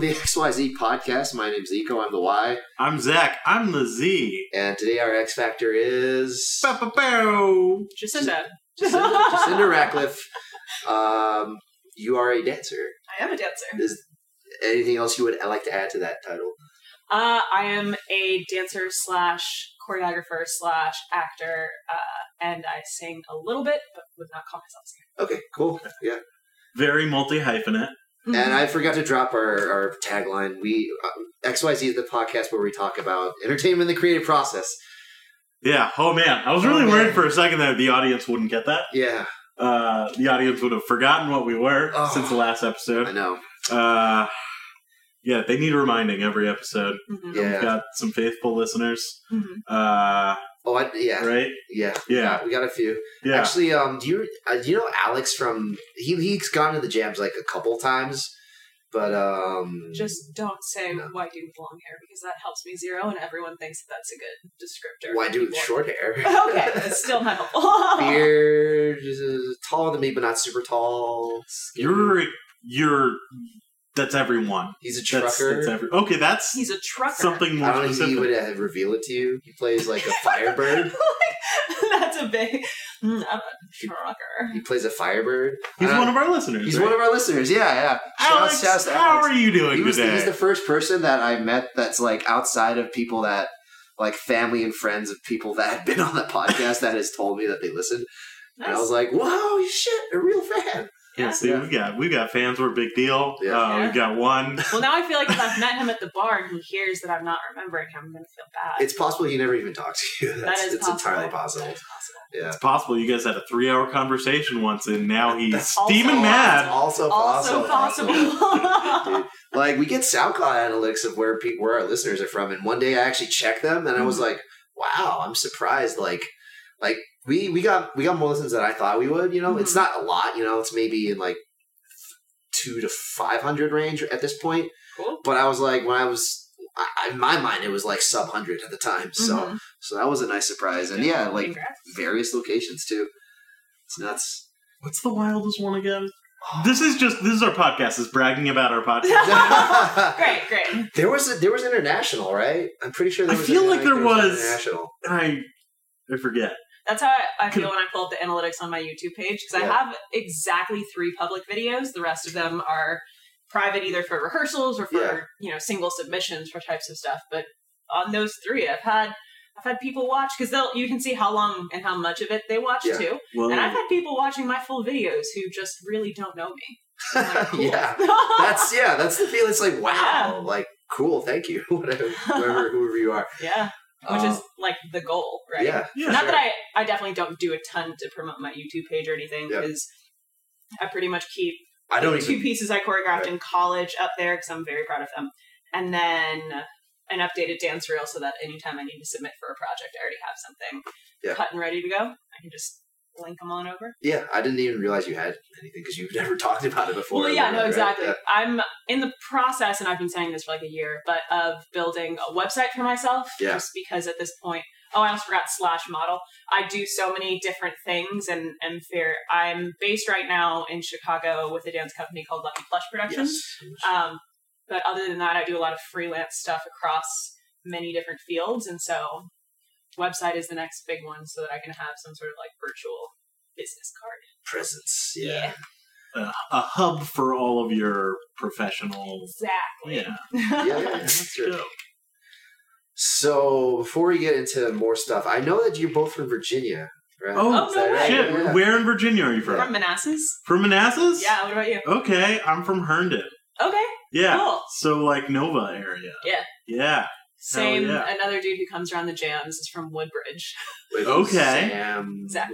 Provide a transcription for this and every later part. to the XYZ podcast. My name's Eco. I'm the Y. I'm Zach. I'm the Z. And today our X Factor is... Jacinda Ratcliffe. You are a dancer. I am a dancer. Is anything else you would like to add to that title? I am a dancer / choreographer / actor, and I sing a little bit, but would not call myself a singer. Okay, cool. Yeah. Very multi-hyphenate. Mm-hmm. And I forgot to drop our tagline. We XYZ is the podcast where we talk about entertainment and the creative process. Yeah. Oh, man. I was really worried for a second that the audience wouldn't get that. Yeah. The audience would have forgotten what we were since the last episode. I know. Yeah, they need reminding every episode. Mm-hmm. Yeah. We've got some faithful listeners. Mm-hmm. Yeah. Right? Yeah. Yeah. We got a few. Yeah. Actually, do you know Alex from... He's gone to the jams like a couple times, but... Just don't say white dude with long hair, because that helps me zero, and everyone thinks that's a good descriptor. White dude with short hair. Okay, that's still not helpful. Beard, taller than me, but not super tall. Skinny. You're... That's everyone. He's a trucker. He's a trucker. Something more. I don't think he would reveal it to you. He plays like a firebird. I'm a trucker. He plays a firebird. He's one of our listeners. He's one of our listeners. Yeah. Alex, how are you doing today? He's the first person that I met that's like outside of people that like family and friends of people that have been on the podcast that has told me that they listen. Nice. And I was like, "Wow, shit, a real fan." Yeah, see, we've got fans. We're a big deal. Yeah. We've got one. Well, now I feel like if I've met him at the bar and he hears that I'm not remembering him, I'm going to feel bad. It's possible he never even talked to you. It's possible. Entirely possible. That is possible. Yeah. It's possible you guys had a 3-hour conversation once, and now he's steaming mad. Also possible. Dude, like, we get SoundCloud analytics of where our listeners are from, and one day I actually checked them, and I was like, wow, I'm surprised. Like. We got more listens than I thought we would, you know? Mm-hmm. It's not a lot, you know? It's maybe in, like, 200 to 500 range at this point. Cool. But I was like, in my mind, it was, like, sub-100 at the time. So mm-hmm. So that was a nice surprise. And, yeah, like, various locations, too. It's nuts. What's the wildest one again? This is our podcast. It's bragging about our podcast. Great. There was international, right? I'm pretty sure there was international. I feel like there was international. I forget. That's how I feel when I pull up the analytics on my YouTube page, because I have exactly 3 public videos. The rest of them are private, either for rehearsals or for single submissions for types of stuff. But on those 3, I've had people watch, because you can see how long and how much of it they watch too. Well, and I've had people watching my full videos who just really don't know me. Like, cool. Yeah, that's the feeling. It's like, wow, like cool, thank you, whoever you are. Yeah. Which is, like, the goal, right? Yeah. Not that I definitely don't do a ton to promote my YouTube page or anything, because I pretty much keep two pieces I choreographed in college up there, because I'm very proud of them. And then an updated dance reel, so that anytime I need to submit for a project, I already have something cut and ready to go. I can just link them on over. Yeah, I didn't even realize you had anything, because you've never talked about it before. Well, yeah, no, exactly. Right? Yeah. I'm in the process, and I've been saying this for like a year, but of building a website for myself, just because at this point, I almost forgot /model. I do so many different things, and I'm based right now in Chicago with a dance company called Lucky Plush Productions. Yes. But other than that, I do a lot of freelance stuff across many different fields, and so website is the next big one, so that I can have some sort of like virtual business card presence. Yeah. A hub for all of your professional. Exactly. Yeah. That's true. So before we get into more stuff, I know that you're both from Virginia, right? Oh no way. Shit! Yeah. Where in Virginia are you from? From Manassas. From Manassas? Yeah. What about you? Okay, I'm from Herndon. Okay. Yeah. Cool. So like Nova area. Yeah. Yeah. Same. Yeah. Another dude who comes around the jams is from Woodbridge. Wait, okay. Sam. Zach.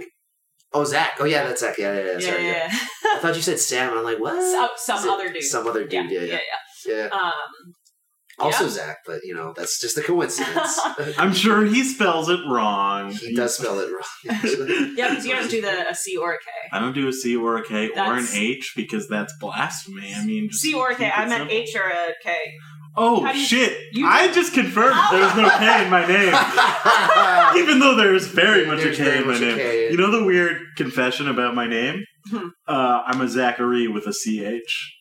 Oh, Zach. Oh, yeah, that's Zach. Yeah. Sorry, yeah. I thought you said Sam, and I'm like, what? Some other dude. Yeah. Also Zach, but, you know, that's just a coincidence. I'm sure he spells it wrong. He does spell it wrong. Yeah, because you don't do a C or a K. I don't do a C or a K or an H, because that's blasphemy. I mean, C or a K. I meant H or a K. Oh, shit. I just confirmed there's no K in my name. Even though there's very much a K in my name. You know the weird confession about my name? I'm a Zachary with a CH.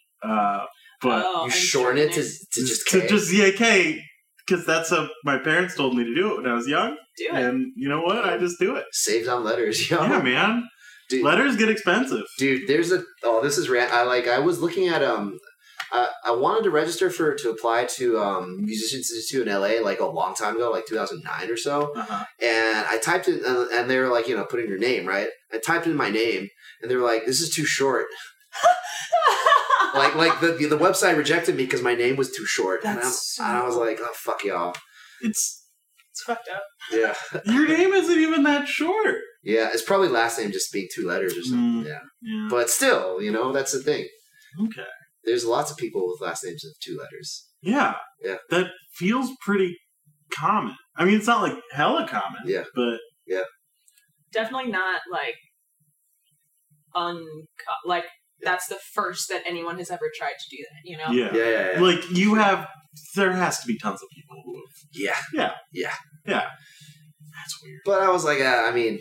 But you shorten it to just K? To just ZAK, because that's what my parents told me to do it when I was young. Do it. And you know what? I just do it. Saved on letters, yo. Yeah, man. Dude, letters get expensive. Dude, there's a... Oh, this is... I was looking at... I wanted to register to apply to Musicians Institute in LA like a long time ago, like 2009 or so. Uh-huh. And I typed in, and they were like, you know, put in your name, right? I typed in my name, and they were like, this is too short. like the website rejected me because my name was too short. And I was like, oh, fuck y'all. It's fucked up. Yeah. Your name isn't even that short. Yeah, it's probably last name just being two letters or something. Yeah. But still, you know, that's the thing. Okay. There's lots of people with last names of two letters. Yeah. That feels pretty common. I mean, it's not like hella common. Yeah. But yeah. Definitely not like that's the first that anyone has ever tried to do that, you know? Yeah. Like you have there has to be tons of people who have Yeah. That's weird. But I was like, I mean,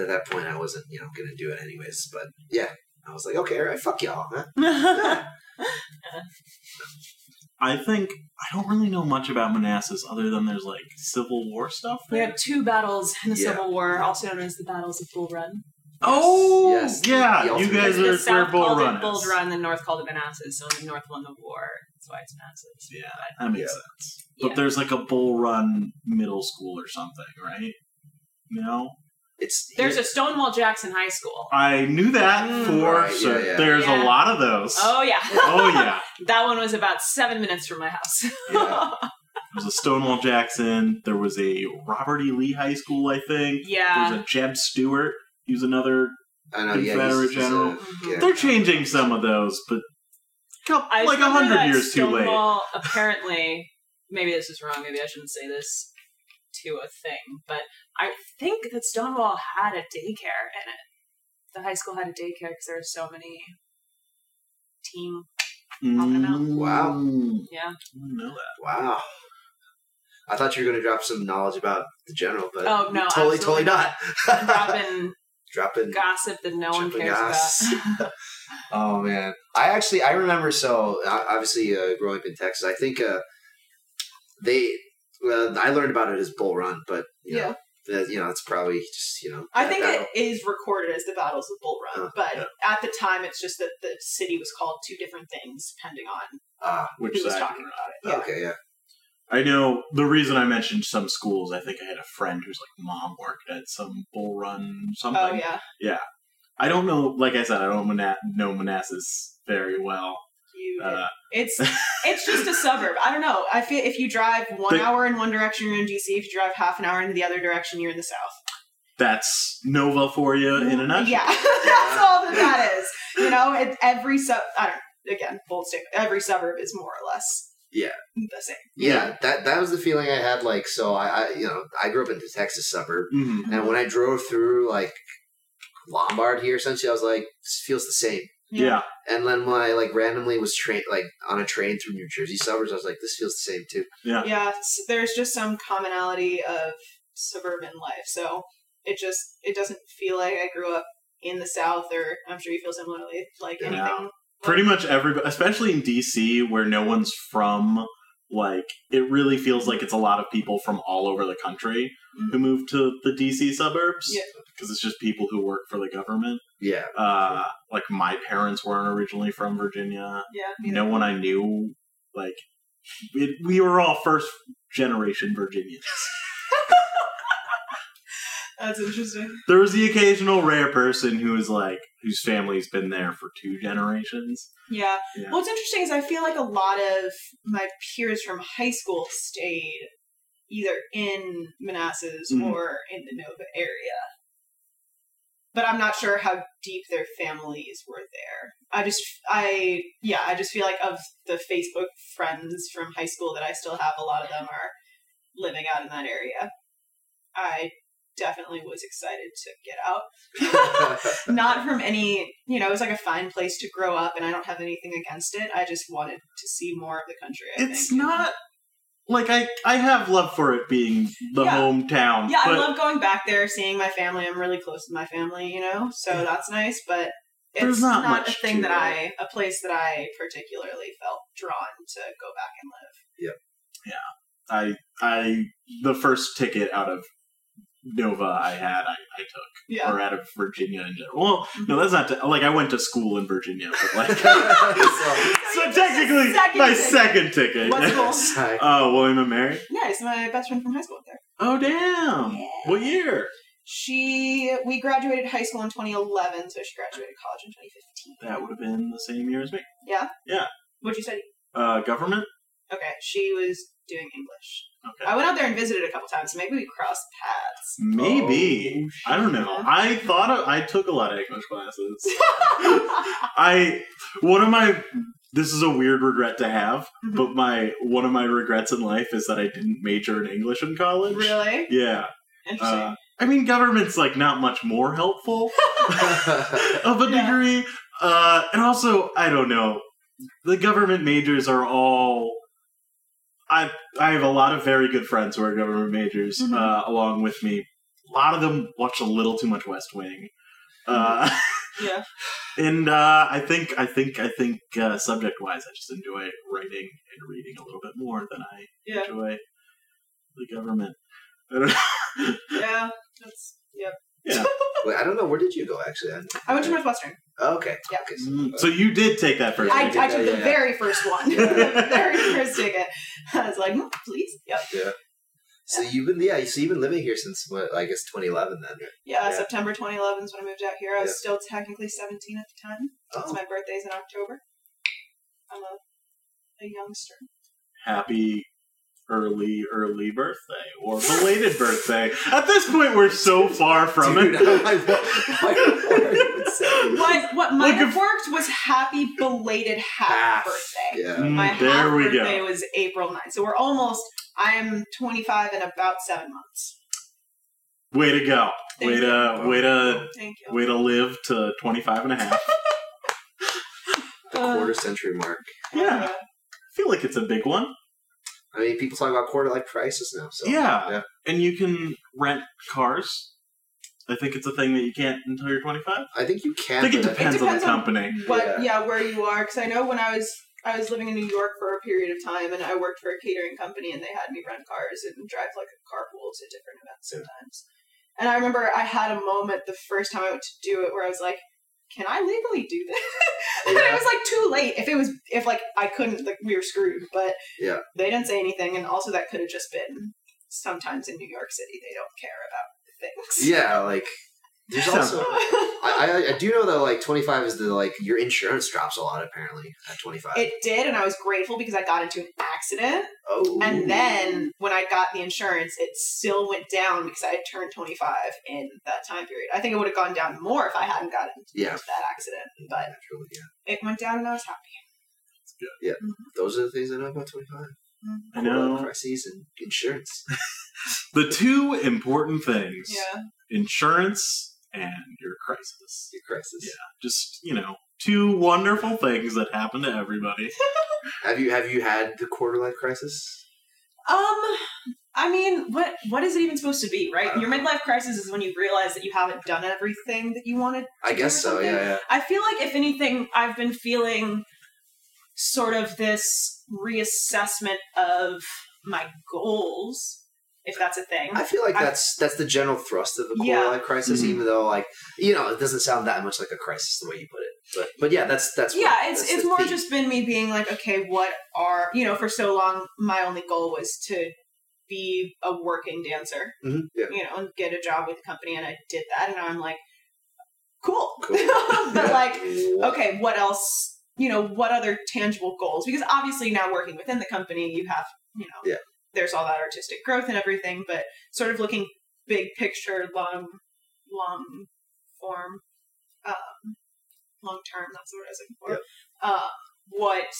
at that point I wasn't, you know, gonna do it anyways. But yeah. I was like, okay, all right, fuck y'all. Huh? Yeah. I think I don't really know much about Manassas other than there's like Civil War stuff. There. We have two battles in the Civul War, also known as the Battles of Bull Run. Oh, yes. Yeah. You guys are for Bull Run. The South called it Bull Run, the North called it Manassas, so the North won the war. That's why it's Manassas. Yeah, that makes sense. Yeah. But there's like a Bull Run middle school or something, right? No? There's a Stonewall Jackson High School. I knew that for sure. Yeah. There's a lot of those. Oh, yeah. That one was about 7 minutes from my house. Yeah. There was a Stonewall Jackson. There was a Robert E. Lee High School, I think. Yeah. There's a Jeb Stuart. He was another Confederate general. They're changing some of those, but like 100 years too late. Stonewall, apparently, maybe this is wrong. Maybe I shouldn't say this. To a thing, but I think that Stonewall had a daycare in it. The high school had a daycare because there were so many team popping out. Wow. Yeah. I didn't know that. Wow. I thought you were going to drop some knowledge about the general, but totally not. I'm dropping gossip that no one cares about. Oh man, I remember. So obviously, growing up in Texas, I think Well, I learned about it as Bull Run, but you know, it's probably just I think battle. It is recorded as the Battles of Bull Run, but at the time, it's just that the city was called two different things depending on which who was talking about it. Yeah. Okay, yeah. I know the reason I mentioned some schools. I think I had a friend whose like mom worked at some Bull Run something. Oh yeah, yeah. I don't know. Like I said, I don't know Manassas very well. It's just a suburb. I don't know. I feel if you drive 1 hour in one direction, you're in DC. If you drive half an hour in the other direction, you're in the South. That's Nova for you in a nutshell. Yeah, that's all that is. You know, every suburb is more or less the same. Yeah, that was the feeling I had. Like, so I grew up in the Texas suburb, and when I drove through like Lombard here, essentially, I was like, this feels the same. Yeah. And then when I randomly was on a train through New Jersey suburbs, I was like, this feels the same too. Yeah. Yeah. So there's just some commonality of suburban life. So it doesn't feel like I grew up in the South, or I'm sure you feel similarly, anything. Pretty much everybody, especially in DC where no one's from, it really feels like it's a lot of people from all over the country who move to the DC suburbs. Yeah. Because it's just people who work for the government. Yeah. My parents weren't originally from Virginia. Yeah. No one I knew, we were all first-generation Virginians. That's interesting. There was the occasional rare person who was whose family's been there for two generations. Yeah. Yeah. What's interesting is I feel like a lot of my peers from high school stayed either in Manassas or in the Nova area. But I'm not sure how deep their families were there. I just feel like of the Facebook friends from high school that I still have, a lot of them are living out in that area. I definitely was excited to get out. Not from any, it was a fine place to grow up, and I don't have anything against it. I just wanted to see more of the country, I think. Not... I have love for it being the hometown. Yeah, but I love going back there, seeing my family. I'm really close to my family, so that's nice. But It's not a thing that a place that I particularly felt drawn to go back and live. Yep. Yeah. I the first ticket out of Nova I took. Yeah. Or out of Virginia in general. Well, no, that's not I went to school in Virginia, but so technically my second ticket. What school? William and Mary. Nice. My best friend from high school there. Oh damn. Yeah. What year? We graduated high school in 2011, so she graduated college in 2015. That would have been the same year as me. Yeah? Yeah. What'd you study? Government. Okay, she was doing English. Okay. I went out there and visited a couple times, so maybe we crossed paths. Maybe. Oh, I don't know. I thought I took a lot of English classes. This is a weird regret to have, but one of my regrets in life is that I didn't major in English in college. Really? Yeah. Interesting. Government's not much more helpful of a degree. And also, I don't know. The government majors are all... I have a lot of very good friends who are government majors along with me. A lot of them watch a little too much West Wing. Yeah. And I think subject-wise, I just enjoy writing and reading a little bit more than I enjoy the government. I don't know. Yeah. That's, yep. Yeah. Wait, I don't know. Where did you go, actually? I went to Northwestern. Oh, okay. Yeah. So you did take that first ticket. I took the very first one. The very first ticket. I was like, please. Yep. Yeah. So you've been living here since, what, I guess, 2011 then? Yeah, September 2011 is when I moved out here. I was still technically 17 at the time. Since my birthday's in October. I'm a youngster. Happy... early birthday or belated birthday. At this point, we're so far from it. What might have worked was happy belated half birthday. Yeah. My half birthday was April 9th. So we're almost, I am 25 in about 7 months. Way to go. Way to live to 25 and a half. The quarter century mark. Yeah. I feel like it's a big one. People talk about quarter-life crisis now. So, yeah, and you can rent cars. I think it's a thing that you can't until you're 25. I think you can. I think it depends on the company. Where you are. Because I know when I was living in New York for a period of time, and I worked for a catering company, and they had me rent cars and drive like a carpool to different events sometimes. And I remember I had a moment the first time I went to do it where I was like, can I legally do this? And it was too late. If I couldn't, we were screwed. But they didn't say anything. And also that could have just been sometimes in New York City, they don't care about things. Yeah, there's also... I do know that 25 is the your insurance drops a lot apparently at 25. It did, and I was grateful because I got into an accident. Oh. And then when I got the insurance, it still went down because I had turned 25 in that time period. I think it would have gone down more if I hadn't gotten into that accident, but it went down and I was happy. That's good. Yeah, those are the things I know about 25. Mm-hmm. I know. Crises and insurance. The two important things. Yeah. Insurance. And your crisis. Your crisis. Yeah. Just, two wonderful things that happen to everybody. Have you had the quarter-life crisis? What is it even supposed to be, right? Your midlife crisis is when you realize that you haven't done everything that you wanted to do. I guess so, yeah. I feel like, if anything, I've been feeling sort of this reassessment of my goals. If that's a thing. I feel like that's the general thrust of the quarter-life crisis, even though, it doesn't sound that much like a crisis the way you put it. But yeah, that's yeah, what, it's more theme. Just been me being like, okay, what are, for so long, my only goal was to be a working dancer, and get a job with the company, and I did that, and I'm like, cool. But okay, what else, what other tangible goals? Because obviously now working within the company, you have, there's all that artistic growth and everything, but sort of looking big picture, long form, long term, that's what I was looking for. Yep. What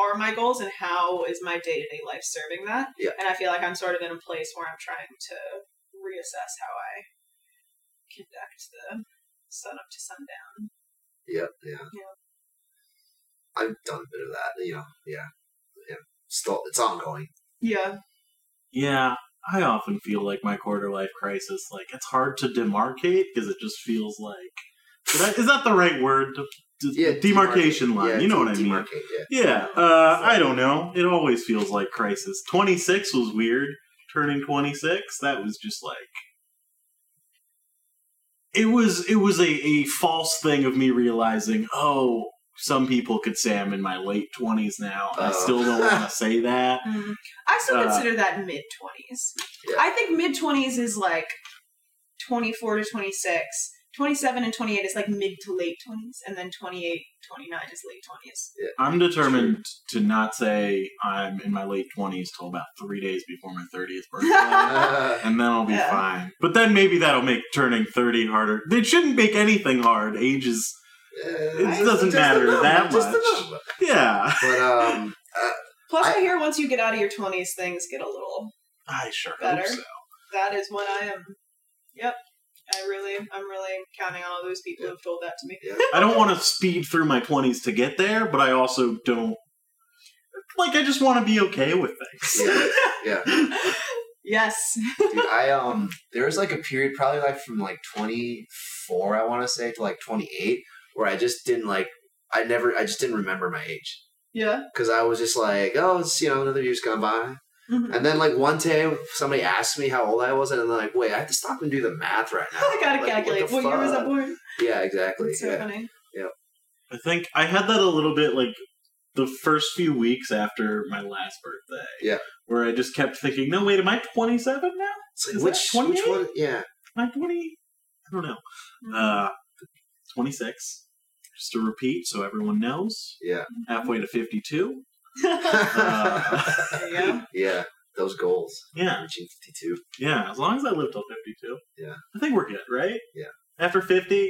are my goals and how is my day-to-day life serving that? Yep. And I feel like I'm sort of in a place where I'm trying to reassess how I conduct the sun up to sundown. Yep, yeah. I've done a bit of that, yeah. Still, it's ongoing. Yeah. I often feel like my quarter-life crisis, it's hard to demarcate because it just feels like Is that the right word? Demarcation line. Yeah, you know what I mean? Yeah. I don't know. It always feels like crisis. 26 was weird. Turning 26, that was just like... It was a false thing of me realizing, oh, some people could say I'm in my late 20s now. I still don't want to say that. Mm-hmm. I still consider that mid-20s. Yeah. I think mid-20s is like 24 to 26. 27 and 28 is like mid to late 20s, and then 28, 29 is late 20s. Yeah. I'm determined to not say I'm in my late 20s till about 3 days before my 30th birthday, and then I'll be fine. But then maybe that'll make turning 30 harder. It shouldn't make anything hard. Age is... it doesn't matter that much. Yeah. But, plus, I hear once you get out of your 20s, things get a little better. Hope so. That is when I am... Yep. I'm really counting on all those people who have told that to me. Yeah. I don't want to speed through my 20s to get there, but I also don't... Like, I just want to be okay with things. Yeah. Yes. Dude, I there was, like, a period probably, like, from, like, 24, I want to say, to, like, 28, where I just didn't, like... I just didn't remember my age. Yeah. Because I was just like, oh, it's, you know, another year's gone by. Mm-hmm. And then, like, one day, somebody asked me how old I was, and I'm like, wait, I have to stop and do the math right now. I gotta calculate. What year was I born? Yeah, exactly. That's so funny. Yeah. I think I had that a little bit, like, the first few weeks after my last birthday. Yeah. Where I just kept thinking, no, wait, am I 27 now? Is which one? Yeah. Am I 20? I don't know. Mm-hmm. 26. Just to repeat so everyone knows. Yeah. Halfway to 52. There you go. Yeah, those goals. Yeah. Reaching 52. Yeah, as long as I live till 52. Yeah. I think we're good, right? Yeah. After 50,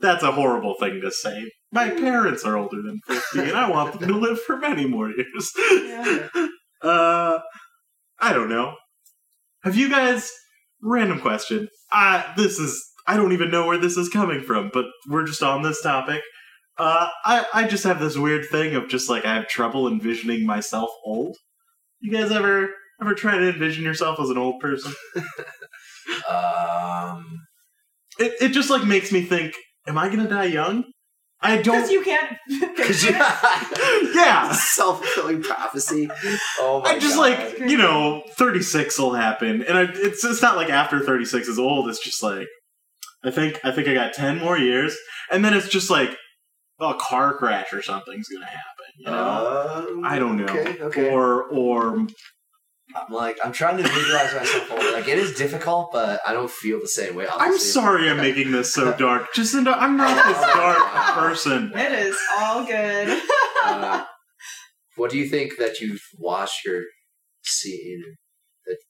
that's a horrible thing to say. My parents are older than 50, and I want them to live for many more years. Yeah. I don't know. Have you guys... Random question. I don't even know where this is coming from, but we're just on this topic. I just have this weird thing of just, like, I have trouble envisioning myself old. You guys ever try to envision yourself as an old person? It just, like, makes me think, am I going to die young? I don't... Because you can't... Yeah. Self-fulfilling prophecy. Oh, my God. I just, like, you know, 36 will happen. And it's not, like, after 36 is old. It's just, like, I think I got 10 more years. And then it's just, like... a car crash or something's going to happen, you know? I don't know. Okay. Or... I'm trying to visualize myself older. Like, it is difficult, but I don't feel the same way. Obviously. I'm sorry I'm making this so dark. Jacinda, I'm not this dark person. It is all good. What do you think that you've watched or seen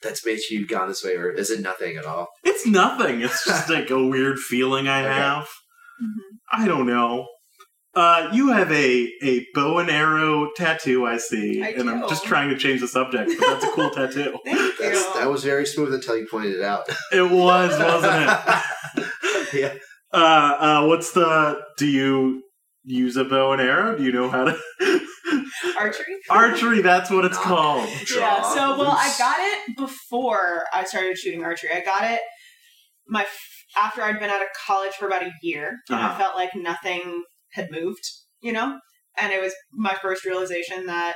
that's made you gone this way, or is it nothing at all? It's nothing. It's just, like, a weird feeling I have. Mm-hmm. I don't know. You have a bow and arrow tattoo, I see. I do. I'm just trying to change the subject, but that's a cool tattoo. That was very smooth until you pointed it out. It was, wasn't it? Yeah. Do you use a bow and arrow? Do you know how to... Archery? Archery, that's what it's called. Yeah, so, well, I got it before I started shooting archery. I got it after I'd been out of college for about a year, and I felt like nothing... had moved, you know? And it was my first realization that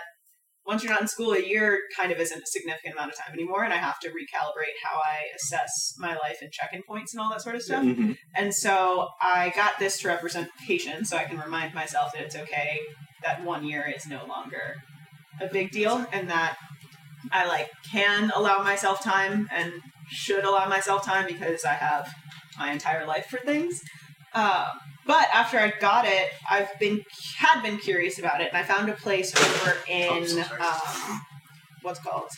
once you're not in school, a year kind of isn't a significant amount of time anymore, and I have to recalibrate how I assess my life and check-in points and all that sort of stuff. Mm-hmm. And so I got this to represent patience, so I can remind myself that it's okay, that 1 year is no longer a big deal, and that I, like, can allow myself time and should allow myself time because I have my entire life for things. But after I got it, I've had been curious about it, and I found a place over in what's it called?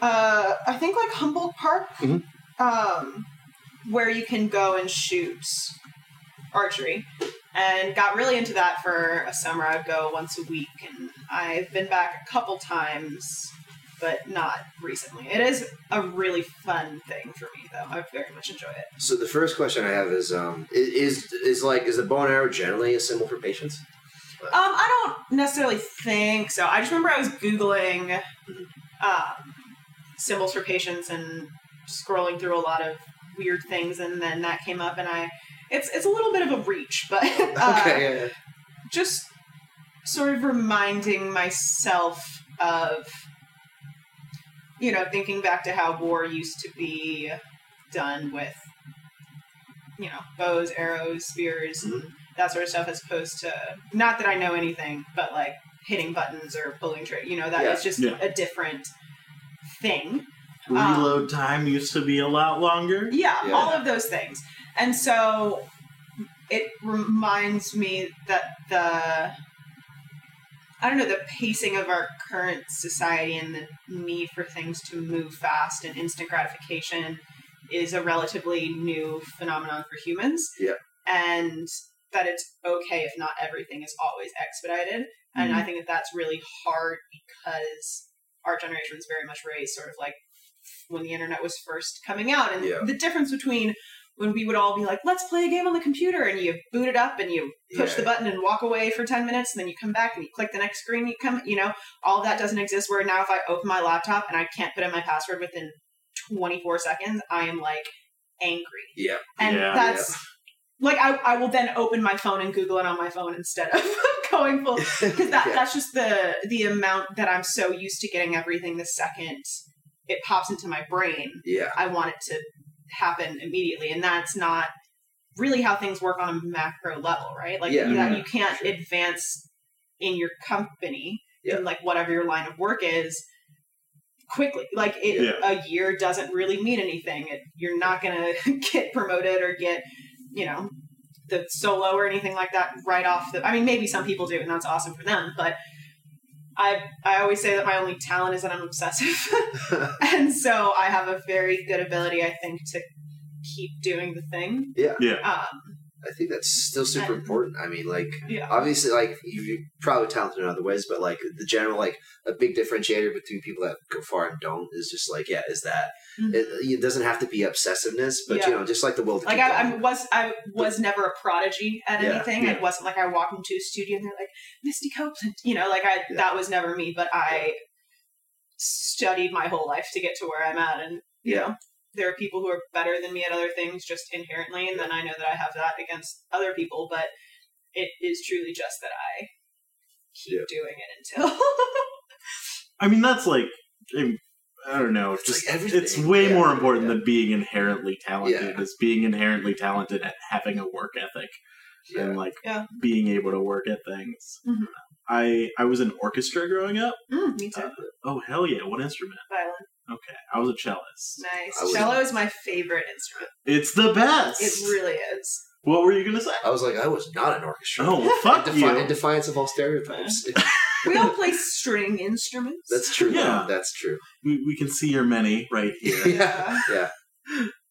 I think like Humboldt Park, mm-hmm. Where you can go and shoot archery, and got really into that for a summer. I'd go once a week, and I've been back a couple times, but not recently. It is a really fun thing for me, though. I very much enjoy it. So the first question I have is, is the bow and arrow generally a symbol for patience? I don't necessarily think so. I just remember I was Googling symbols for patience and scrolling through a lot of weird things, and then that came up, and I it's a little bit of a reach, but just sort of reminding myself of, you know, thinking back to how war used to be done with, you know, bows, arrows, spears, mm-hmm. and that sort of stuff, as opposed to, not that I know anything, but like hitting buttons or pulling trigger, you know, that was just a different thing. Reload time used to be a lot longer. Yeah, all of those things. And so it reminds me that the pacing of our current society and the need for things to move fast and instant gratification is a relatively new phenomenon for humans. Yeah. And that it's okay if not everything is always expedited. Mm-hmm. And I think that that's really hard because our generation is very much raised sort of like when the internet was first coming out. And the difference between when we would all be like, let's play a game on the computer, and you boot it up and you push the button and walk away for 10 minutes, and then you come back and you click the next screen, you come, you know, all that doesn't exist. Where now if I open my laptop and I can't put in my password within 24 seconds, I am like angry. Yeah. And that's like, I will then open my phone and Google it on my phone instead of going full. Because that's just the amount that I'm so used to getting everything the second it pops into my brain. Yeah. I want it to happen immediately, and that's not really how things work on a macro level, right? Like you can't advance in your company and like whatever your line of work is quickly. Like a year doesn't really mean anything. You're not gonna get promoted or get, you know, the solo or anything like that right off the. I mean, maybe some people do, and that's awesome for them, but I always say that my only talent is that I'm obsessive. And so I have a very good ability, I think, to keep doing the thing. Yeah. Yeah. I think that's still super important. I mean, like, obviously, like, you're probably talented in other ways, but, like, the general, like, a big differentiator between people that go far and don't is just, like, is that mm-hmm. it doesn't have to be obsessiveness, but, you know, just, like, the will to keep going. Like, I was never a prodigy at anything. Yeah. It wasn't like I walked into a studio and they're like, Misty Copeland, you know, like, that was never me, but I studied my whole life to get to where I'm at, and, you know. There are people who are better than me at other things just inherently, and then I know that I have that against other people, but it is truly just that I keep doing it until... I mean, that's like, I don't know, it's just like it's way more important than being inherently talented. It's being inherently talented at having a work ethic and like being able to work at things. Mm-hmm. I was in orchestra growing up. Me too. Oh, hell yeah. What instrument? Violin. Okay, I was a cellist. Nice. Cello is my favorite instrument. It's the best. It really is. What were you going to say? I was like, I was not an orchestra. Oh, well, fuck you. In defiance of all stereotypes. We all play string instruments. That's true. Yeah. That's true. We can see your many right here. Yeah.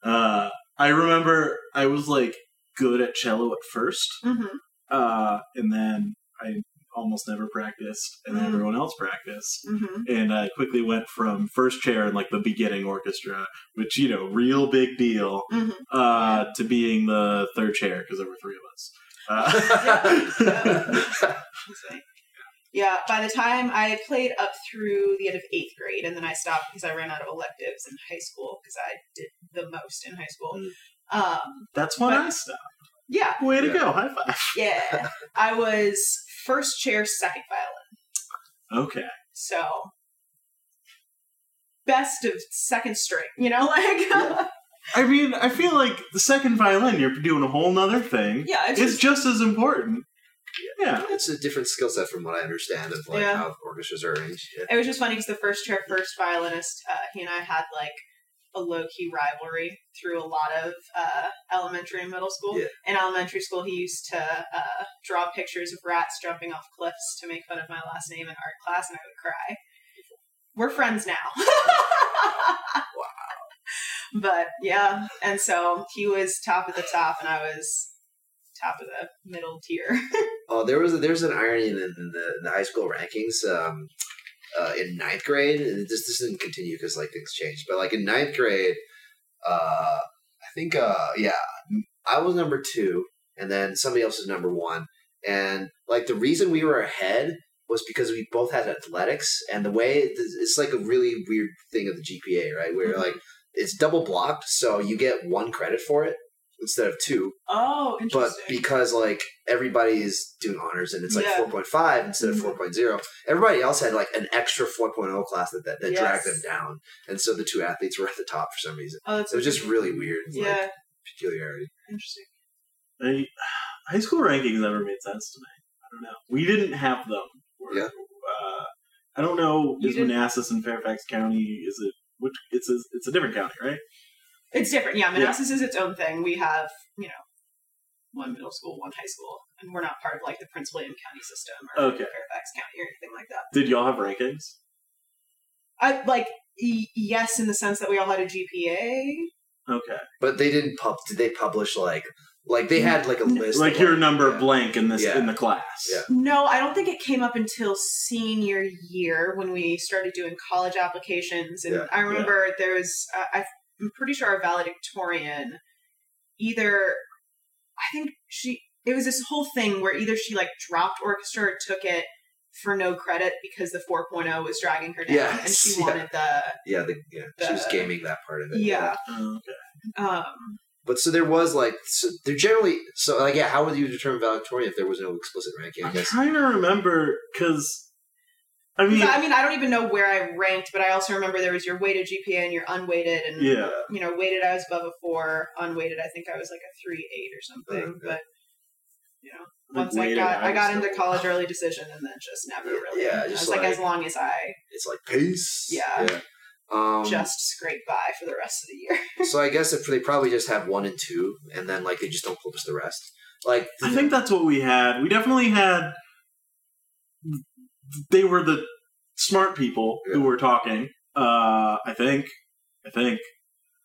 I remember I was like good at cello at first. Mm-hmm. And then I almost never practiced, and then everyone else practiced. Mm-hmm. And I quickly went from first chair in like the beginning orchestra, which, you know, real big deal, to being the third chair because there were three of us. By the time I played up through the end of 8th grade, and then I stopped because I ran out of electives in high school because I did the most in high school. That's when I stopped. Yeah. Way to go. High five. Yeah. I was first chair, second violin. Okay. So, best of second string, you know? Like, I mean, I feel like the second violin, you're doing a whole nother thing. Yeah. It's just as important. Yeah. It's a different skill set from what I understand of like how orchestras are arranged. Yeah. It was just funny because the first chair, first violinist, he and I had like a low-key rivalry through a lot of elementary and middle school. Yeah. In elementary school, he used to draw pictures of rats jumping off cliffs to make fun of my last name in art class, and I would cry. We're friends now. Wow. But, yeah, and so he was top of the top, and I was top of the middle tier. Oh, there's an irony in the high school rankings. In 9th grade, and this didn't continue because like things changed, but like in 9th grade, I think I was number 2, and then somebody else was number 1, and like the reason we were ahead was because we both had athletics, and the way it's like a really weird thing of the GPA, right? Where like it's double blocked, so you get 1 credit for it. instead of 2. Oh, interesting. But because like everybody is doing honors and it's like 4.5 instead of 4.0, everybody else had like an extra 4.0 class that dragged them down. And so the 2 athletes were at the top for some reason. Oh, that's so it was just really weird. Yeah. Like, peculiarity. Interesting. High school rankings never made sense to me. I don't know. We didn't have them. Or, I don't know. Is Manassas and Fairfax County, is it, which it's a different county, right? It's different, yeah. Manassas is its own thing. We have, you know, one middle school, one high school, and we're not part of like the Prince William County system or Fairfax County or anything like that. Did y'all have rankings? Yes, in the sense that we all had a GPA. Okay, but they didn't Did they publish like they had like a list, like your number blank in this in the class? Yeah. No, I don't think it came up until senior year when we started doing college applications, and I remember there was I'm pretty sure our valedictorian it was this whole thing where either she like dropped orchestra or took it for no credit because the 4.0 was dragging her down and she wanted the she was gaming that part of it. Yeah. Oh, okay. But so there was like, how would you determine valedictorian if there was no explicit ranking? I guess. I'm trying to remember because I don't even know where I ranked, but I also remember there was your weighted GPA and your unweighted, and you know, weighted I was above a 4, unweighted I think I was like a 3.8 or something. Okay. But you know, once I got into college early decision, and then just never really. Yeah, I was like as long as it's like peace. Yeah. Just scrape by for the rest of the year. So I guess if they probably just have 1 and 2, and then like they just don't publish the rest. Like I think that's what we had. We definitely had. They were the smart people who were talking, I think.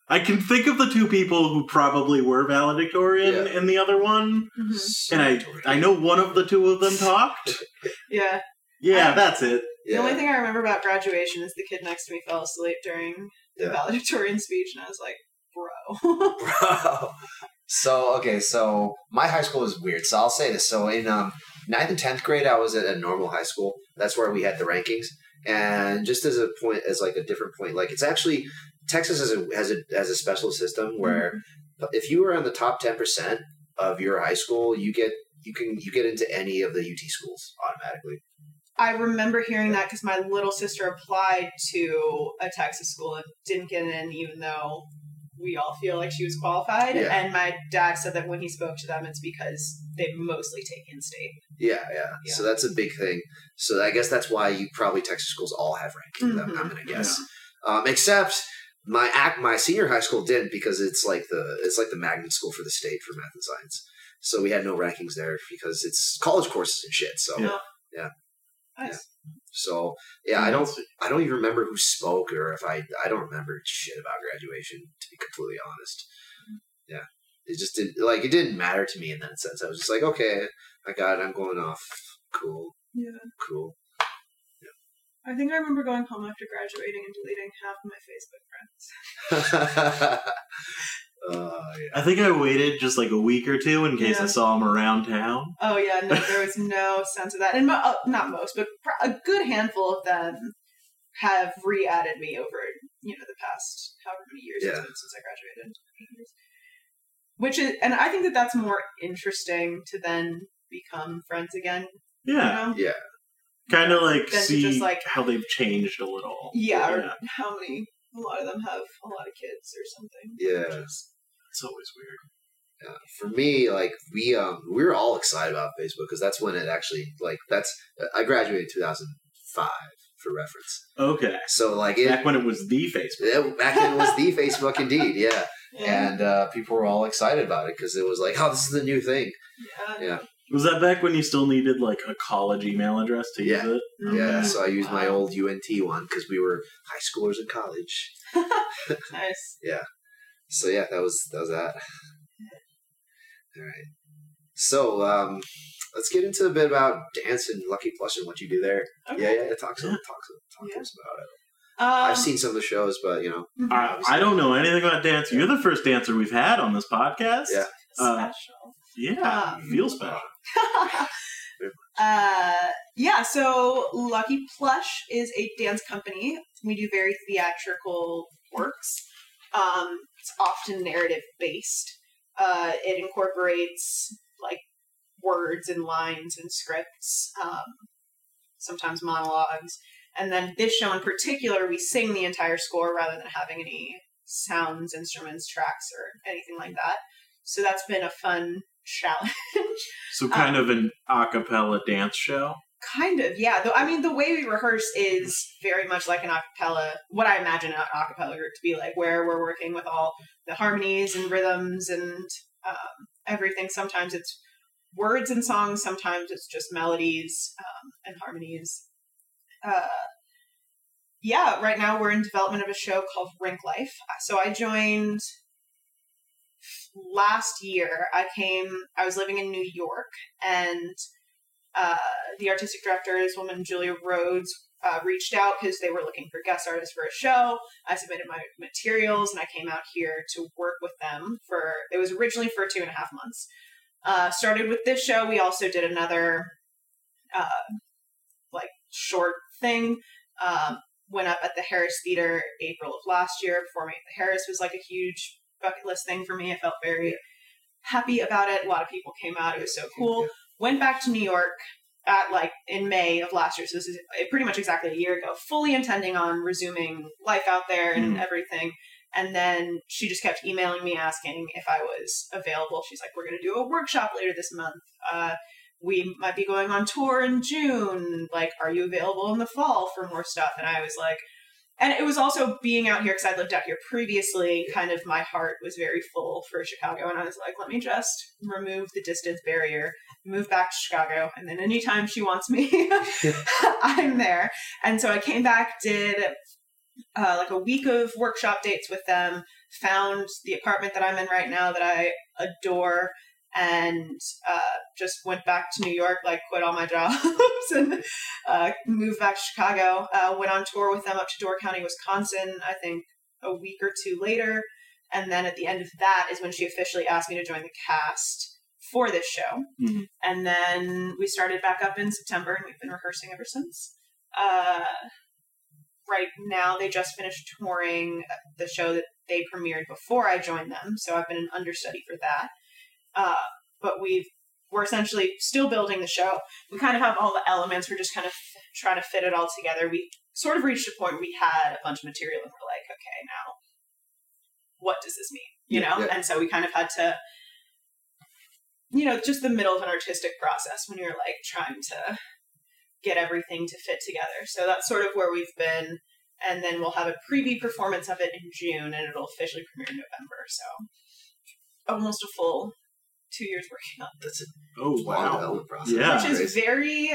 I can think of the 2 people who probably were valedictorian and the other one. Mm-hmm. And I know one of the 2 of them talked. Yeah. Yeah, that's it. The only thing I remember about graduation is the kid next to me fell asleep during the valedictorian speech, and I was like, bro. So my high school was weird, so I'll say this. So in 9th and 10th grade, I was at a normal high school. That's where we had the rankings. And just as a point, as like a different point, like it's actually Texas has a special system where if you were on the top 10% of your high school, you get into any of the UT schools automatically. I remember hearing that because my little sister applied to a Texas school and didn't get in, even though we all feel like she was qualified. Yeah. And my dad said that when he spoke to them, it's because they mostly take in-state. Yeah. So that's a big thing. So I guess that's why you probably Texas schools all have ranking. Mm-hmm. I'm going to guess. Yeah. Except my senior high school didn't, because it's like the magnet school for the state for math and science. So we had no rankings there because it's college courses and shit. So, yeah. Nice. Yeah. So I don't even remember who spoke, or if I don't remember shit about graduation, to be completely honest. Yeah, it just didn't matter to me in that sense. I was just like, okay, I got it. I'm going off. Cool. Yeah. Cool. Yeah. I think I remember going home after graduating and deleting half of my Facebook friends. I think I waited just like a week or two in case I saw him around town. Oh yeah, no, there was no sense of that. And not most, but a good handful of them have re-added me over, you know, the past however many years it's been since I graduated. Which is, and I think that that's more interesting to then become friends again. Yeah, you know? Yeah. Kind of like see just like how they've changed a little. Yeah, yeah. Or how many. A lot of them have a lot of kids or something. Yeah. It's always weird. Yeah. For me, like, we were all excited about Facebook because that's when it actually, like, I graduated in 2005 for reference. Okay. So, like, back when it was the Facebook. Back when it was the Facebook, indeed, yeah. Yeah. And people were all excited about it because it was like, oh, this is the new thing. Yeah. Yeah. Was that back when you still needed, like, a college email address to use it? Okay. Yeah, so I used my old UNT one because we were high schoolers in college. Nice. Yeah. So, yeah, that was that. All right. So, let's get into a bit about dance and Lucky Plush and what you do there. Okay. Yeah. Talk to us about it. I've seen some of the shows, but, you know. I don't know anything about dance. You're the first dancer we've had on this podcast. Yeah. Special. Yeah, feels bad. So Lucky Plush is a dance company. We do very theatrical works. It's often narrative based. It incorporates like words and lines and scripts, sometimes monologues. And then this show in particular, we sing the entire score rather than having any sounds, instruments, tracks, or anything like that. So that's been a fun challenge. So kind of an a cappella dance show? Kind of, yeah. Though I mean, the way we rehearse is very much like an a cappella, what I imagine an a cappella group to be like, where we're working with all the harmonies and rhythms and everything. Sometimes it's words and songs, sometimes it's just melodies and harmonies. Yeah, right now we're in development of a show called Rink Life. So I joined last year. I was living in New York, and the artistic director, this woman, Julia Rhodes, reached out because they were looking for guest artists for a show. I submitted my materials, and I came out here to work with them it was originally for 2.5 months. Started with this show. We also did another, short thing, went up at the Harris Theater April of last year. Performing at the Harris was like a huge bucket list thing for me. I felt very happy about it. A lot of people came out. It was so cool. Went back to New York in May of last year. So this is pretty much exactly a year ago, fully intending on resuming life out there and everything. And then she just kept emailing me asking if I was available. She's like, we're going to do a workshop later this month. We might be going on tour in June. Like, are you available in the fall for more stuff? And I was like, and it was also being out here because I lived out here previously. Kind of my heart was very full for Chicago. And I was like, let me just remove the distance barrier, move back to Chicago. And then anytime she wants me, I'm there. And so I came back, did a week of workshop dates with them, found the apartment that I'm in right now that I adore, and just went back to New York, quit all my jobs and moved back to Chicago. Went on tour with them up to Door County, Wisconsin, I think a week or two later. And then at the end of that is when she officially asked me to join the cast for this show. Mm-hmm. And then we started back up in September, and we've been rehearsing ever since. Right now, they just finished touring the show that they premiered before I joined them, so I've been an understudy for that. But we're essentially still building the show. We kind of have all the elements. We're just kind of trying to fit it all together. We sort of reached a point where we had a bunch of material, and we're like, okay, now what does this mean? You know? Yeah. And so we kind of had to, just the middle of an artistic process when you're trying to get everything to fit together. So that's sort of where we've been. And then we'll have a preview performance of it in June, and it'll officially premiere in November. So almost a full 2 years working on this. Wow. Process. Yeah. Which is very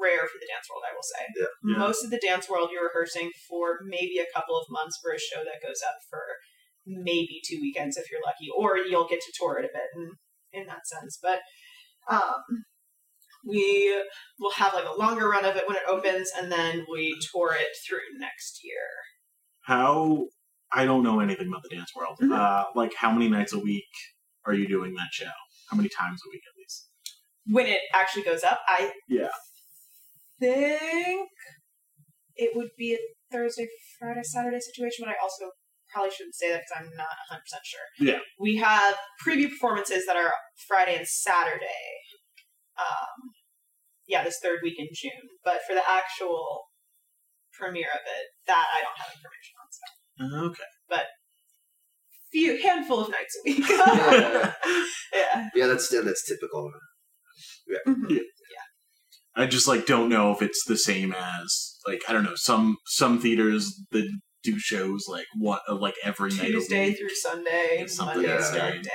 rare for the dance world, I will say. Yeah. Most of the dance world, you're rehearsing for maybe a couple of months for a show that goes up for maybe 2 weekends if you're lucky, or you'll get to tour it a bit in that sense. But we will have a longer run of it when it opens, and then we tour it through next year. I don't know anything about the dance world. Mm-hmm. How many nights a week are you doing that show? How many times a week at least? When it actually goes up, I think it would be a Thursday, Friday, Saturday situation, but I also probably shouldn't say that because I'm not 100% sure. Yeah. We have preview performances that are Friday and Saturday. This third week in June. But for the actual premiere of it, that I don't have information on. So. Okay. But few handful of nights a week. Yeah. Yeah, that's typical. Yeah. Mm-hmm. Yeah. I just don't know if it's the same as I don't know, some theaters that do shows every Tuesday night, Tuesday through Sunday, Monday through Saturday.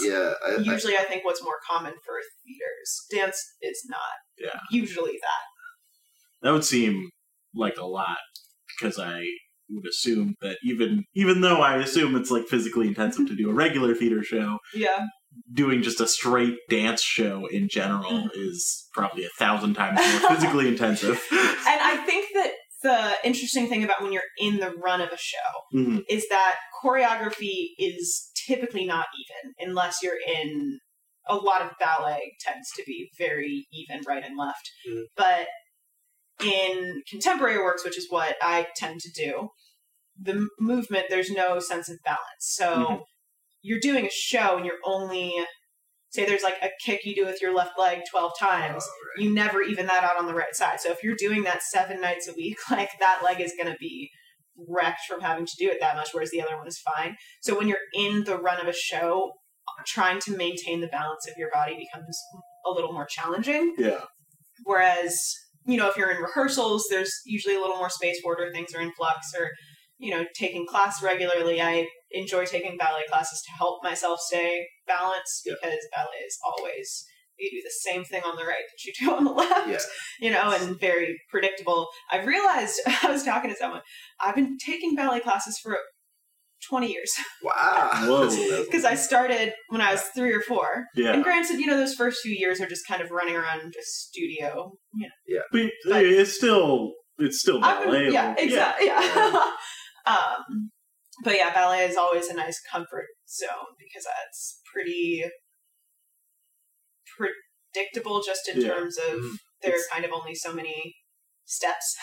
Yeah. Usually, I think what's more common for theaters, dance is not usually that. That would seem like a lot, because I would assume that even though I assume it's physically intensive to do a regular theater show, doing just a straight dance show in general is probably 1,000 times more physically intensive. And I think that the interesting thing about when you're in the run of a show is that choreography is typically not even, unless you're in a lot of ballet tends to be very even right and left. Mm-hmm. But in contemporary works, which is what I tend to do, the movement, there's no sense of balance. So you're doing a show and you're only, say there's like a kick you do with your left leg 12 times, right. You never even that out on the right side. So if you're doing that 7 nights a week, like that leg is going to be wrecked from having to do it that much, whereas the other one is fine. So when you're in the run of a show, trying to maintain the balance of your body becomes a little more challenging. Yeah. Whereas, you know, if you're in rehearsals, there's usually a little more space for it, or things are in flux, or, you know, taking class regularly. I enjoy taking ballet classes to help myself stay balanced, because ballet is always, you do the same thing on the right that you do on the left, you know, and very predictable. I realized, I was talking to someone, I've been taking ballet classes for 20 years. Wow. Because I started when I was 3 or 4. Yeah. And granted, you know, those first few years are just kind of running around just studio. You know. Yeah. But it's still ballet. Yeah, exactly. Yeah. But yeah, ballet is always a nice comfort zone, because that's pretty predictable just in terms of there are kind of only so many steps.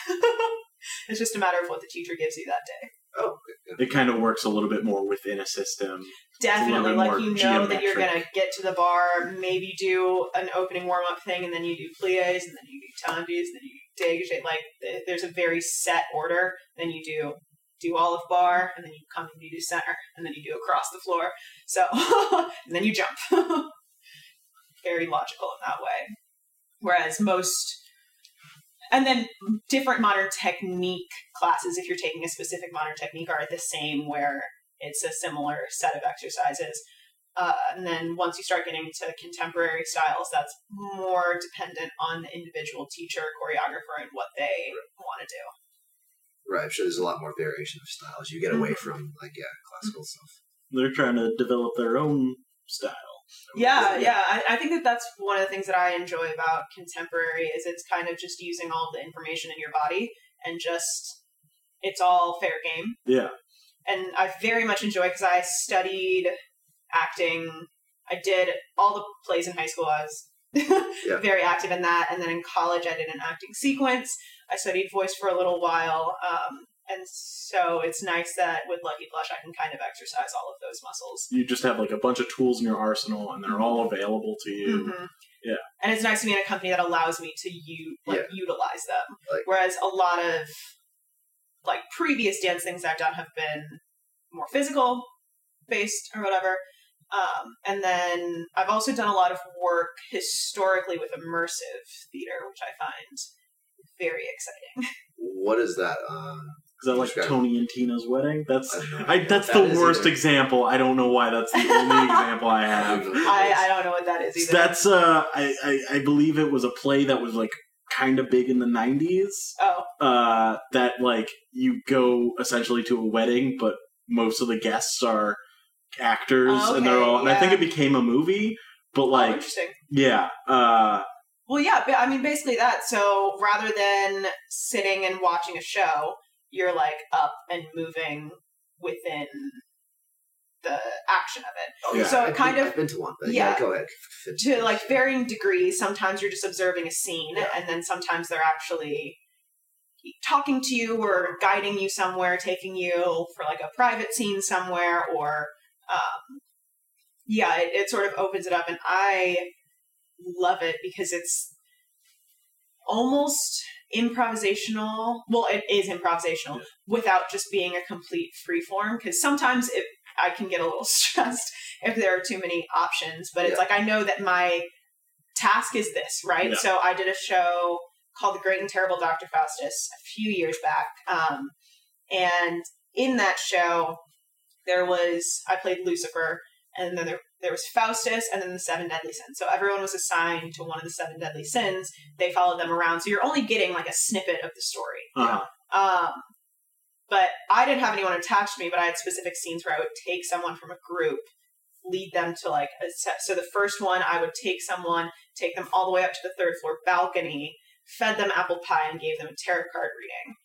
It's just a matter of what the teacher gives you that day. Oh, it kind of works a little bit more within a system. Definitely, like you know geometric. That you're going to get to the bar, maybe do an opening warm-up thing, and then you do pliés, and then you do tendus, and then you do dégagé. Like, there's a very set order. Then you do olive bar, and then you come and you do center, and then you do across the floor. So, and then you jump. Very logical in that way. Whereas most... And then different modern technique classes, if you're taking a specific modern technique, are the same, where it's a similar set of exercises. And then once you start getting to contemporary styles, that's more dependent on the individual teacher, choreographer, and what they want to do. Right. I'm sure there's a lot more variation of styles. You get away from, like, classical stuff. They're trying to develop their own style. Yeah. I think that's one of the things that I enjoy about contemporary, is it's kind of just using all the information in your body and just, it's all fair game. Yeah. And I very much enjoy, because I studied acting. I did all the plays in high school. I was very active in that. And then in college, I did an acting sequence. I studied voice for a little while. And so it's nice that with Lucky Plush, I can kind of exercise all of those muscles. You just have like a bunch of tools in your arsenal, and they're all available to you. Mm-hmm. Yeah. And it's nice to be in a company that allows me to utilize them. Like, whereas a lot of like previous dance things I've done have been more physical based or whatever. And then I've also done a lot of work historically with immersive theater, which I find very exciting. What is that? Is that like Tony and Tina's Wedding? That's the worst example. I don't know why that's the only example I have. I don't know what that is either. That's, I believe it was a play that was like kind of big in the 90s. Oh. That like you go essentially to a wedding, but most of the guests are actors, and they're all, and I think it became a movie, but like, interesting. Yeah. Well, yeah, I mean, basically that. So rather than sitting and watching a show, you're like up and moving within the action of it. Oh, yeah. So it kind of... I've been to one, but yeah, go ahead. To like varying degrees, sometimes you're just observing a scene, and then sometimes they're actually talking to you or guiding you somewhere, taking you for like a private scene somewhere, or... it sort of opens it up, and I love it because it's almost... improvisational. Well, it is improvisational without just being a complete free form, because sometimes I can get a little stressed if there are too many options, but it's like I know that my task is this, right? So I did a show called The Great and Terrible Dr. Faustus a few years back, and in that show there was, I played Lucifer, and then there was Faustus, and then the 7 deadly sins. So everyone was assigned to one of the 7 deadly sins. They followed them around. So you're only getting like a snippet of the story. Uh-huh. But I didn't have anyone attached to me, but I had specific scenes where I would take someone from a group, lead them to like a set. So the first one, I would take them all the way up to the 3rd floor balcony, fed them apple pie, and gave them a tarot card reading.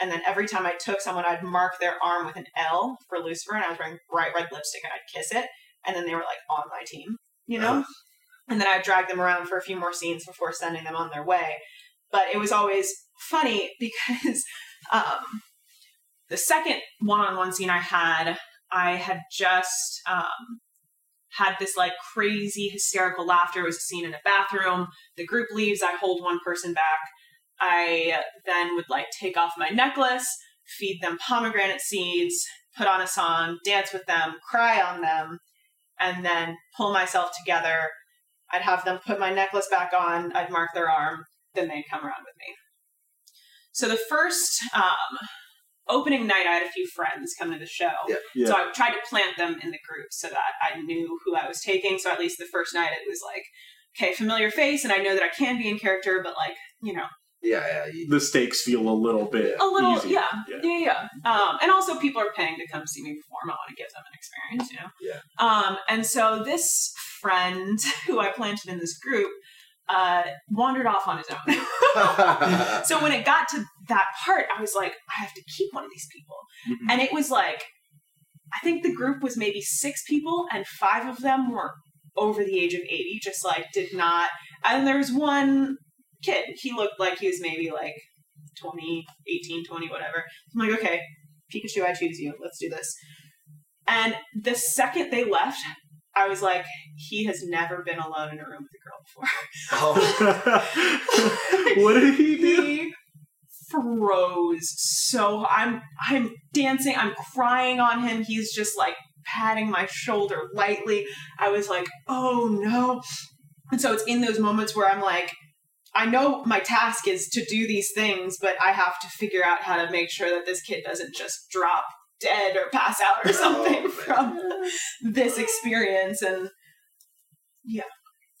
And then every time I took someone, I'd mark their arm with an L for Lucifer, and I was wearing bright red lipstick, and I'd kiss it. And then they were like on my team, you know? Yeah. And then I'd drag them around for a few more scenes before sending them on their way. But it was always funny because the second one-on-one scene I had, I had just had this like crazy hysterical laughter. It was a scene in a bathroom. The group leaves. I hold one person back. I then would like take off my necklace, feed them pomegranate seeds, put on a song, dance with them, cry on them, and then pull myself together. I'd have them put my necklace back on. I'd mark their arm. Then they'd come around with me. So the first opening night, I had a few friends come to the show. Yeah, yeah. So I tried to plant them in the group so that I knew who I was taking. So at least the first night, it was like, okay, familiar face. And I know that I can be in character, but like, you know. Yeah, yeah. The stakes feel a little bit easier. Yeah. And also people are paying to come see me perform. I want to give them an experience, you know? Yeah. And so this friend who I planted in this group wandered off on his own. So when it got to that part, I was like, I have to keep one of these people. Mm-hmm. And it was like, I think the group was maybe 6 people and 5 of them were over the age of 80, just like did not. And there was one kid. He looked like he was maybe like 20, 18, 20, whatever. I'm like, okay, Pikachu, I choose you. Let's do this. And the second they left, I was like, he has never been alone in a room with a girl before. Oh. What did he do? He froze. So I'm dancing. I'm crying on him. He's just like patting my shoulder lightly. I was like, oh no. And so it's in those moments where I'm like, I know my task is to do these things, but I have to figure out how to make sure that this kid doesn't just drop dead or pass out or something from this experience. And yeah,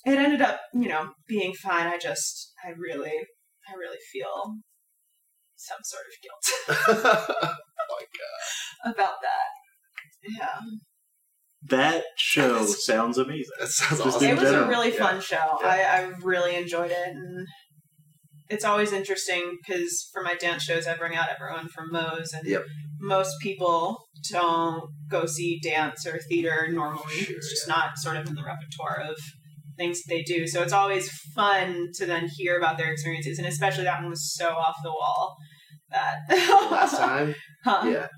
it ended up, you know, being fine. I really feel some sort of guilt. Oh my God. About that. Yeah. That show sounds amazing. That sounds awesome. It was a really fun show. Yeah. I really enjoyed it. And it's always interesting because for my dance shows, I bring out everyone from Moe's. And most people don't go see dance or theater normally. Sure, it's just not sort of in the repertoire of things that they do. So it's always fun to then hear about their experiences. And especially that one was so off the wall. That last time? Huh? Yeah.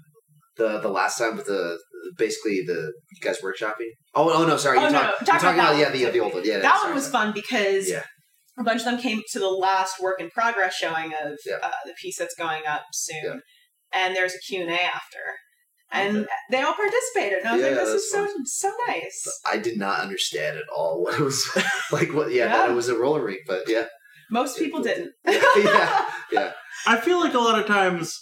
The last time with the you guys workshopping? Oh no, sorry. You're talking about the old one. Yeah, that one was fun because a bunch of them came to the last work in progress showing of the piece that's going up soon. Yeah. And there's a Q&A after. And they all participated. And I was like, this is so nice. I did not understand at all what it was like. That it was a roller rink, but yeah. Most people didn't. Yeah. I feel like a lot of times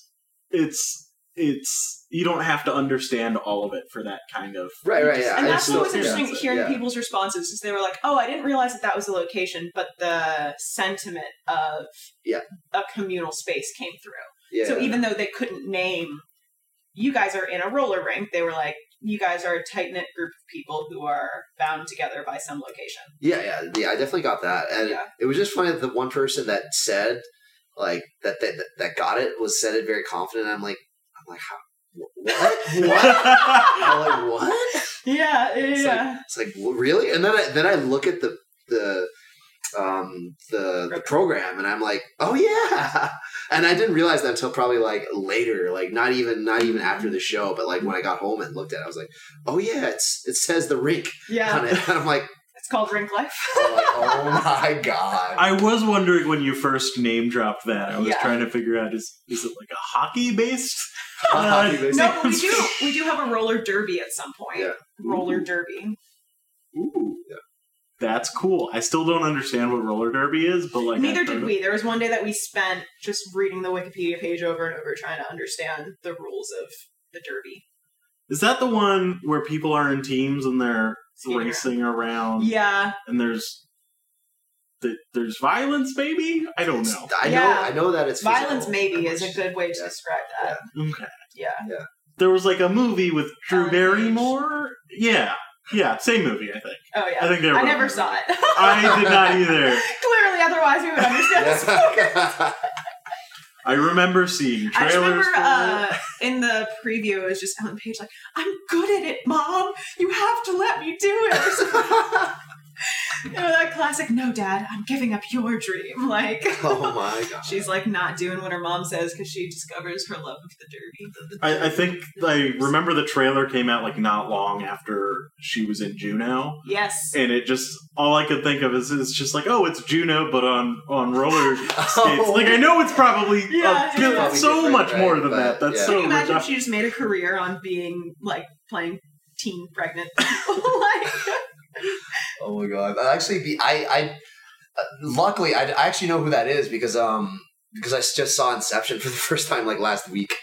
it's you don't have to understand all of it for that kind of right, and that's what was interesting hearing people's responses is they were like, oh, I didn't realize that was the location, but the sentiment of a communal space came through. So even though they couldn't name, you guys are in a roller rink, they were like, you guys are a tight-knit group of people who are bound together by some location. I definitely got that. And it was just funny that the one person that said like that got it said it very confident. I'm like, how? What? I'm like, what? Yeah, yeah. It's like well, really? And then I look at the program, and I'm like, oh yeah. And I didn't realize that until probably like later, like not even after the show, but like when I got home and looked at it, I was like, oh yeah, it says the rink on it, and I'm like, it's called Rink Life. I'm like, oh my God. I was wondering when you first name dropped that. I was trying to figure out, is it like a hockey-based? No, but we do have a roller derby at some point. Yeah. Roller derby. Ooh. Yeah. That's cool. I still don't understand what roller derby is, but like... Neither did we. There was one day that we spent just reading the Wikipedia page over and over trying to understand the rules of the derby. Is that the one where people are in teams and they're racing around? Yeah. And there's violence, maybe? I don't know. I know that it's violence, physical. Maybe, is a good way to describe that. Yeah. Okay. Yeah. There was like a movie with Drew Barrymore? Yeah. Yeah, same movie, I think. Oh, yeah. I never saw it. I did not either. Clearly, otherwise we would understand this. I remember seeing trailers. I remember in the preview, it was just Ellen Page like, I'm good at it, Mom. You have to let me do it. You know, that classic, no, Dad, I'm giving up your dream. Like, oh my God. She's like not doing what her mom says because she discovers her love of the dirty. I think I remember the trailer came out like not long after she was in Juno. Yes. And it just, all I could think of is it's just like, oh, it's Juno, but on roller skates. Oh. Like, I know it's probably so much more than that. That's so much. Can you imagine if she just made a career on being like playing teen pregnant people? Like, oh my God! Luckily I actually know who that is because I just saw Inception for the first time like last week.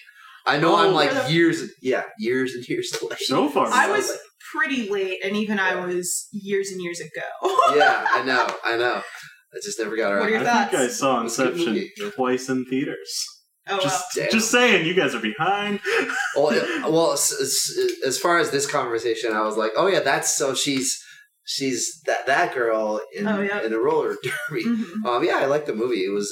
I know I'm like years and years away. So far, I was pretty late, and even I was years and years ago. Yeah, I know. I just never got around. What are your thoughts? I think I saw Inception twice in theaters. Oh, just saying, you guys are behind. well, as far as this conversation, I was like, oh yeah, that's so she's that girl in a roller derby. Mm-hmm. I liked the movie. It was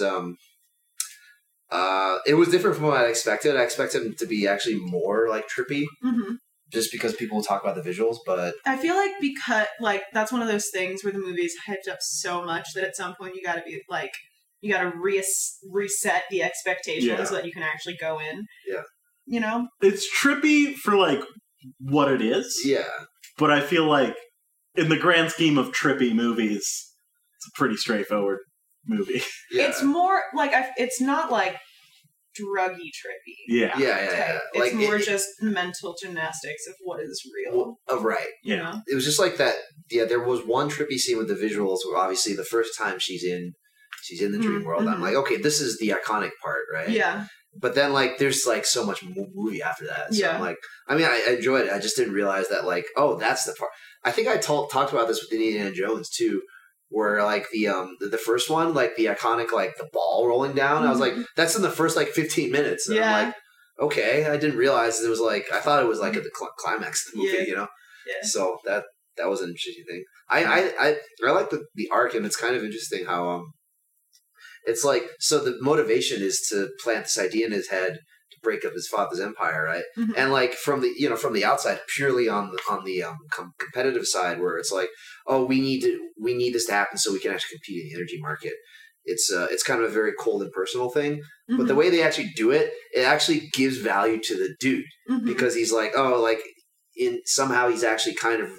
different from what I expected. I expected him to be actually more like trippy, mm-hmm. just because people talk about the visuals. But I feel like that's one of those things where the movie's hyped up so much that at some point you got to be like, you got to reset the expectations so that you can actually go in. Yeah, you know, it's trippy for like what it is. Yeah, but I feel like, in the grand scheme of trippy movies, it's a pretty straightforward movie. Yeah. It's more like it's not like druggy trippy. Yeah. It's like, more just mental gymnastics of what is real. Well, right. Yeah. You know? It was just like that. Yeah. There was one trippy scene with the visuals where obviously the first time she's in the dream world. Mm-hmm. I'm like, okay, this is the iconic part, right? Yeah. But then, like, there's, like, so much movie after that. So I'm like, I enjoyed it. I just didn't realize that, like, oh, that's the part. I think I talked about this with Indiana Jones, too, where, like, the first one, like, the iconic, like, the ball rolling down. Mm-hmm. I was like, that's in the first, like, 15 minutes. And I'm like, okay, I didn't realize it was, like, I thought it was, like, at the climax of the movie, you know? Yeah. So that was an interesting thing. I like the arc, and it's kind of interesting how, it's like, so the motivation is to plant this idea in his head to break up his father's empire, right? Mm-hmm. And like from the outside, purely on the competitive side, where it's like, oh, we need this to happen so we can actually compete in the energy market. It's kind of a very cold and personal thing, mm-hmm. but the way they actually do it, it actually gives value to the dude mm-hmm. because he's like, oh, like in somehow he's actually kind of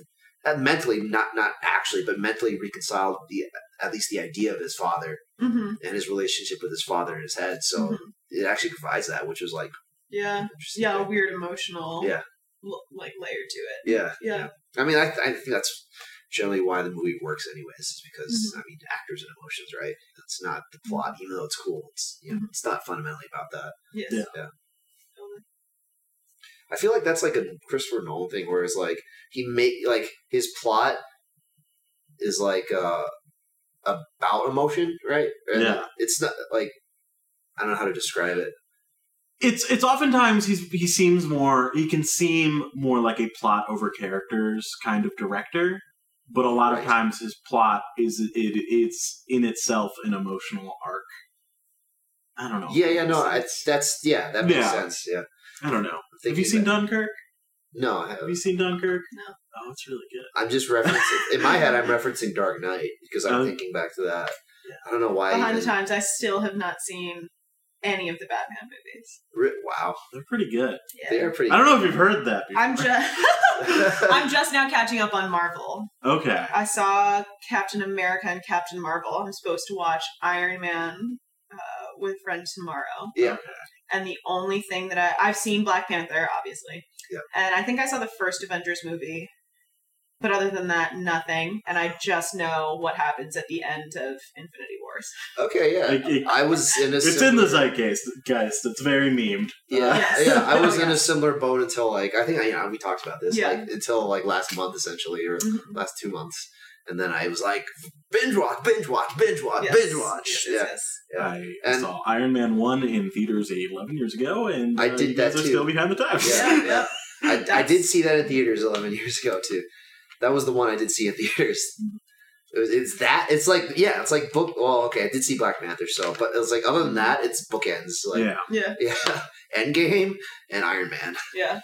mentally, not actually, but mentally reconciled with at least the idea of his father mm-hmm. and his relationship with his father in his head. So mm-hmm. it actually provides that, which was like... Yeah, a weird emotional layer to it. Yeah. I mean, I think that's generally why the movie works anyways, is because, mm-hmm. I mean, actors and emotions, right? It's not the plot, even though it's cool. It's, you know, it's not fundamentally about that. Yes. Yeah. Totally. I feel like that's like a Christopher Nolan thing, where it's like, his plot is like... about emotion, right? And it's not like, I don't know how to describe it. It's oftentimes he can seem more like a plot over characters kind of director, but a lot of times his plot is in itself an emotional arc. I don't know. That makes sense. Yeah, I don't know. Have you seen Dunkirk? No, I haven't. Have you seen Dunkirk? No. Oh, it's really good. I'm just referencing... in my head, I'm referencing Dark Knight because I'm thinking back to that. Yeah. I don't know why... Behind the Times, I still have not seen any of the Batman movies. Wow. They're pretty good. Yeah. They are pretty good. I don't know if you've heard that before. I'm just now catching up on Marvel. Okay. I saw Captain America and Captain Marvel. I'm supposed to watch Iron Man with a friend tomorrow. Yeah. Okay. And the only thing that I've seen Black Panther, obviously. Yeah. And I think I saw the first Avengers movie. But other than that, nothing. And I just know what happens at the end of Infinity Wars. Okay, yeah. I was in a similar... It's in the zeitgeist. It's very memed. Yeah, yeah. I was in a similar boat until, like... I think, we talked about this. Yeah. Like, until, like, last month, essentially. Or mm-hmm. last 2 months. And then I was like, binge watch, yes. binge watch. Yes. I saw Iron Man 1 in theaters 11 years ago. And I did that, too. You guys are still behind the times. Yeah. I did see that in theaters 11 years ago, too. That was the one I did see in theaters. It's like book. Well, okay, I did see Black Panther, but it was like other than that, it's bookends. Like, yeah. Endgame and Iron Man. Yeah.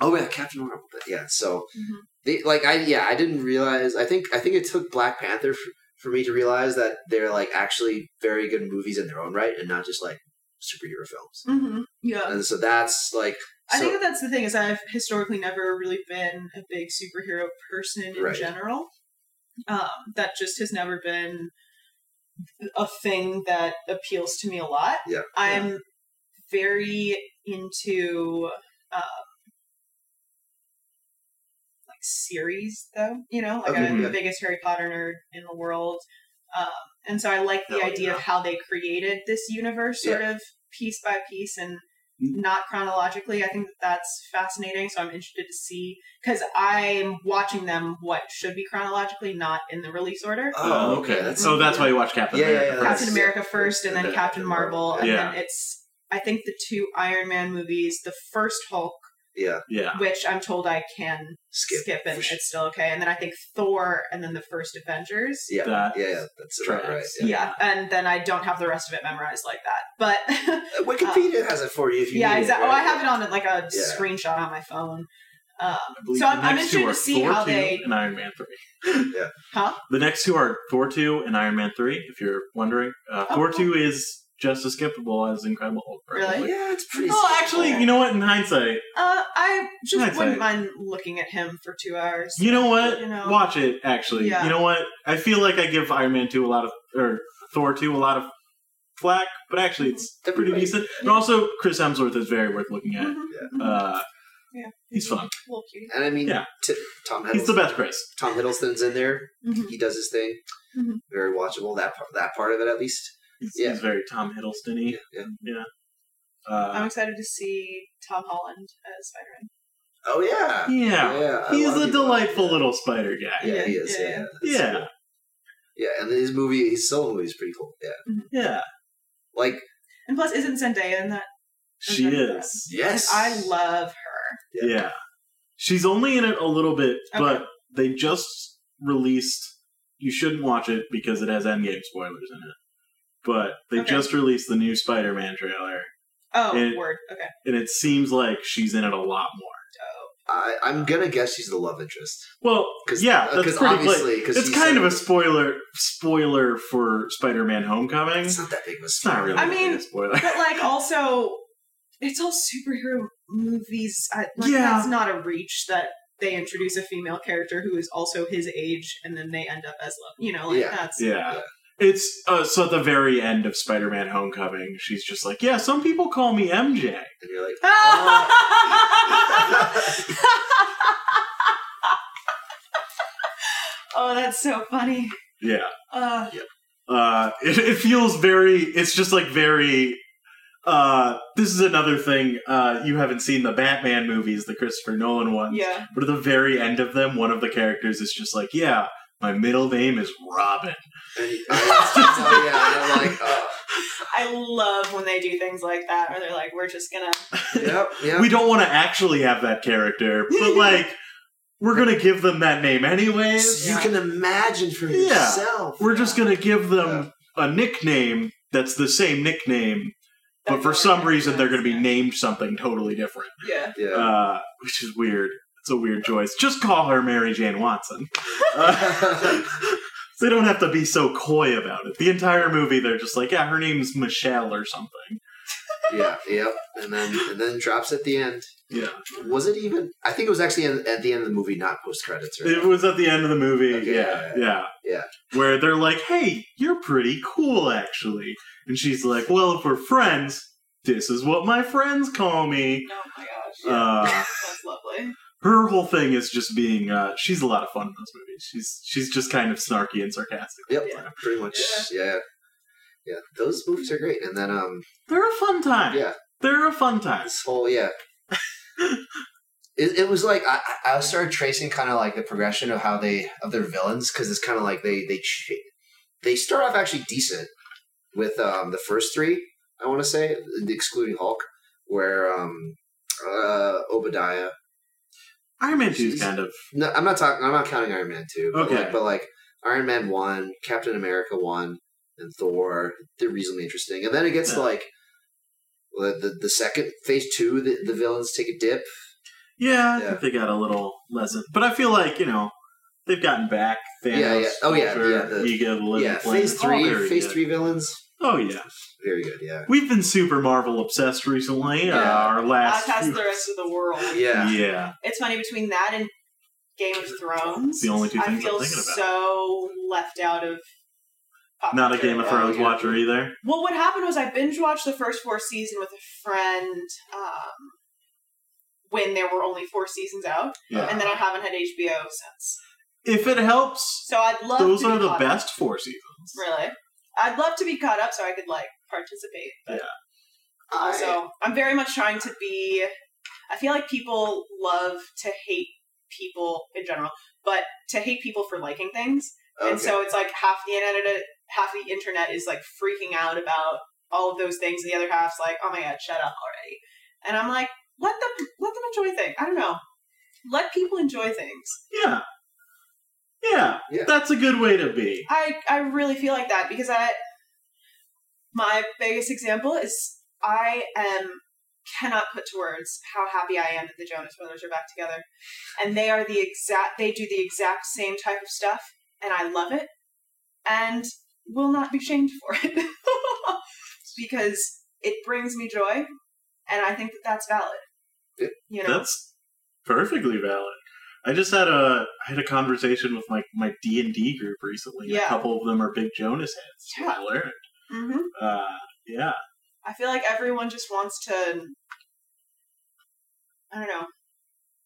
Oh yeah, Captain Marvel. Yeah, so mm-hmm. I didn't realize. I think it took Black Panther for me to realize that they're like actually very good movies in their own right, and not just like superhero films. Mm-hmm. Yeah, and so that's like. I think that's the thing is I've historically never really been a big superhero person in general. That just has never been a thing that appeals to me a lot. Yeah, I'm very into like series, though. You know, like I'm the biggest Harry Potter nerd in the world, and so I like the idea of how they created this universe, sort of piece by piece and not chronologically. I think that's fascinating. So I'm interested to see because I'm watching them what should be chronologically, not in the release order. Oh, okay. That's why you watch Captain America. Yeah, Captain America first, and then Captain Marvel, and then it's. I think the two Iron Man movies, the first Hulk, which I'm told I can skip and it's still okay. And then I think Thor, and then the first Avengers. Yeah, that's about right. Yeah, and then I don't have the rest of it memorized like that. But Wikipedia has it for you if you need it. Right? I have it on like a screenshot on my phone. So I'm interested to see Thor how they... and Iron Man 3. Yeah. Huh? The next two are Thor 2 and Iron Man 3, if you're wondering. Thor 2 is... just as skippable as Incredible Hulk. Really? Like, yeah, it's pretty skippable. Actually, you know what? In hindsight... I just wouldn't mind looking at him for 2 hours. You know what? You know? Watch it, actually. Yeah. You know what? I feel like I give Iron Man 2 a lot of... or Thor 2 a lot of flack, but actually it's pretty decent. And also, Chris Hemsworth is very worth looking at. Mm-hmm. Yeah, he's fun. A little cutie. And I mean, Tom Hiddleston. He's the best Chris. Tom Hiddleston's in there. Mm-hmm. He does his thing. Mm-hmm. Very watchable, that part of it at least. He's very Tom Hiddleston-y. Yeah. I'm excited to see Tom Holland as Spider-Man. Oh, yeah. Yeah. He's a delightful little spider guy. Yeah, he is. Yeah. Cool. Yeah, and his movie, his solo movie is pretty cool. Yeah. Mm-hmm. Yeah. Like... and plus, isn't Zendaya in that? She is. Yes. I love her. Yeah. She's only in it a little bit, but they just released... you shouldn't watch it because it has Endgame spoilers in it. But they just released the new Spider-Man trailer. Oh, word. Okay. And it seems like she's in it a lot more. I'm going to guess she's the love interest. Well, that's pretty late. It's kind of a spoiler for Spider-Man Homecoming. It's not that big of a spoiler. Not really a spoiler. But, like, also, it's all superhero movies. That's not a reach that they introduce a female character who is also his age, and then they end up as love. You know, like, that's... Yeah. It's so at the very end of Spider-Man Homecoming, she's just like, yeah, some people call me MJ. And you're like, oh, that's so funny. Yeah. It feels very, it's just like very, this is another thing, you haven't seen the Batman movies, the Christopher Nolan ones. Yeah. But at the very end of them, one of the characters is just like, yeah, my middle name is Robin. I love when they do things like that, where they're like, we're just gonna... we don't want to actually have that character, but, like, we're gonna give them that name anyways. So you can imagine for yourself. We're just gonna give them a nickname that's the same nickname, but for some reason they're gonna be named something totally different. Yeah. Which is weird. It's a weird choice. Just call her Mary Jane Watson. They don't have to be so coy about it. The entire movie, they're just like, her name's Michelle or something. And then drops at the end. Yeah. Was it even... I think it was actually at the end of the movie, not post-credits. Right? It was at the end of the movie, Yeah. Where they're like, hey, you're pretty cool, actually. And she's like, well, if we're friends, this is what my friends call me. Oh, my gosh. Yeah. That's lovely. Her whole thing is just being, she's a lot of fun in those movies. She's just kind of snarky and sarcastic. Yep, pretty much. Yeah. Those movies are great. And then, they're a fun time. Yeah. They're a fun time. This whole, it was like, I started tracing kind of like the progression of how their villains, because it's kind of like they start off actually decent with, the first three, I want to say, excluding Hulk, where, Obadiah. Iron Man 2 is kind of... No, I'm not counting Iron Man 2. But Iron Man 1, Captain America 1, and Thor, they're reasonably interesting. And then it gets to, like, the second, Phase 2, the villains take a dip. Yeah, I think they got a little lesson. But I feel like, you know, they've gotten back. Thanos, oh, yeah. Phase three villains. Oh, yeah. Very good, yeah. We've been super Marvel obsessed recently. Yeah. Our last... Outcast the rest of the world. Yeah. Yeah. It's funny, between that and Game of Thrones, the only two things I'm thinking about. So left out of... Not a Game of Thrones watcher either? Well, what happened was I binge-watched the first 4 seasons with a friend when there were only 4 seasons out. Yeah. And then I haven't had HBO since. If it helps, so I'd love those to are the best 4 seasons. Really? I'd love to be caught up so I could, like, participate. But yeah. So I'm very much trying to be... I feel like people love to hate people in general, but to hate people for liking things. Okay. And so it's like half the internet is like freaking out about all of those things. The other half's like, oh my God, shut up already. And I'm like, let them enjoy things. I don't know. Let people enjoy things. Yeah. Yeah. Yeah. That's a good way to be. I really feel like that because my biggest example is I cannot put to words how happy I am that the Jonas Brothers are back together. And they are they do the exact same type of stuff. And I love it, and will not be shamed for it, because it brings me joy, and I think that's valid. You know? That's perfectly valid. I just had a conversation with my D&D group recently. Yeah. A couple of them are big Jonas heads. Yeah. I learned. Mm-hmm. Yeah. I feel like everyone just wants to, I don't know,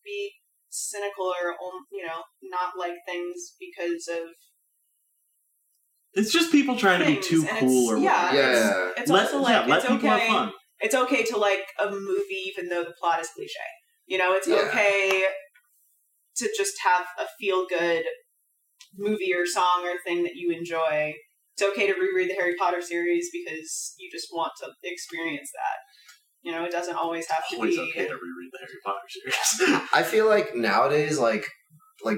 be cynical or, you know, not like things because of... It's just people trying to be too cool or whatever. Yeah, yeah. It's also like, it's okay. Have fun. It's okay to like a movie even though the plot is cliche. You know, it's okay to just have a feel-good movie or song or thing that you enjoy. It's okay to reread the Harry Potter series because you just want to experience that. You know, it doesn't always have to be... It's okay to reread the Harry Potter series. I feel like nowadays, like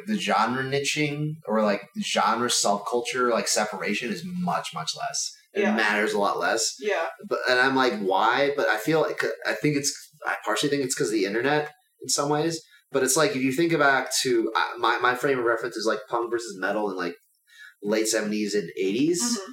the genre niching or, like, genre subculture, like, separation is much, much less. It matters a lot less. Yeah. And I'm like, why? But I feel like... I partially think it's because of the internet in some ways. But it's like, if you think back to... My frame of reference is, like, punk versus metal in, like, late 70s and 80s. Mm-hmm.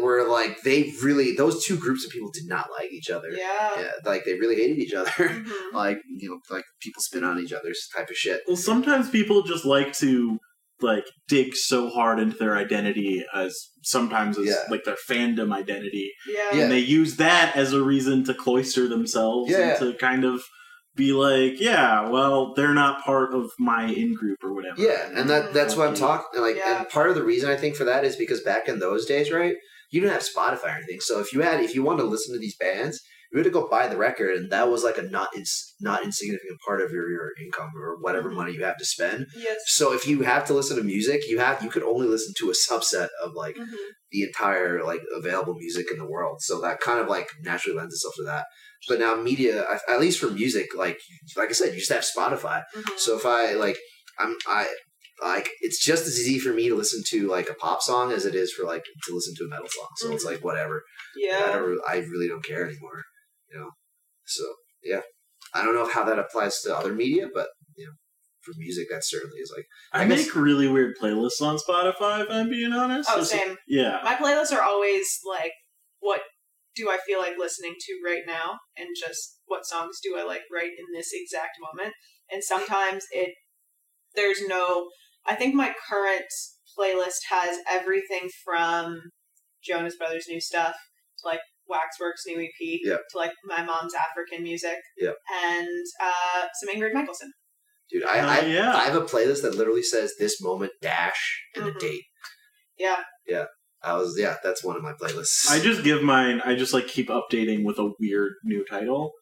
Where like those two groups of people did not like each other. Yeah. Like they really hated each other. Mm-hmm. Like, you know, like people spit on each other's type of shit. Well, sometimes people just like to like dig so hard into their identity as like their fandom identity. Yeah. And they use that as a reason to cloister themselves and to kind of be like, yeah, well, they're not part of my in-group or whatever. Yeah, and that's what I'm talking... Like, and part of the reason I think for that is because back in those days, right, you didn't have Spotify or anything. So if you wanted to listen to these bands, you had to go buy the record, and that was like a not insignificant part of your income or whatever money you have to spend. Yes. So if you have to listen to music, you could only listen to a subset of like the entire like available music in the world. So that kind of like naturally lends itself to that. But now media, at least for music, like I said, you just have Spotify. Mm-hmm. So if I it's just as easy for me to listen to like a pop song as it is for like to listen to a metal song. So it's like whatever. Yeah. I really don't care anymore. You know. So yeah, I don't know how that applies to other media, but you know, for music, that certainly is like. I make really weird playlists on Spotify. If I'm being honest. Oh, same. So, yeah. My playlists are always like what. Do I feel like listening to right now, and just what songs do I like right in this exact moment? And sometimes I think my current playlist has everything from Jonas Brothers new stuff to like Waxworks new EP to like my mom's African music and some Ingrid Michaelson. Dude, I have a playlist that literally says this moment dash and a date. Yeah. Yeah. That's one of my playlists. I just give mine, I just like keep updating with a weird new title.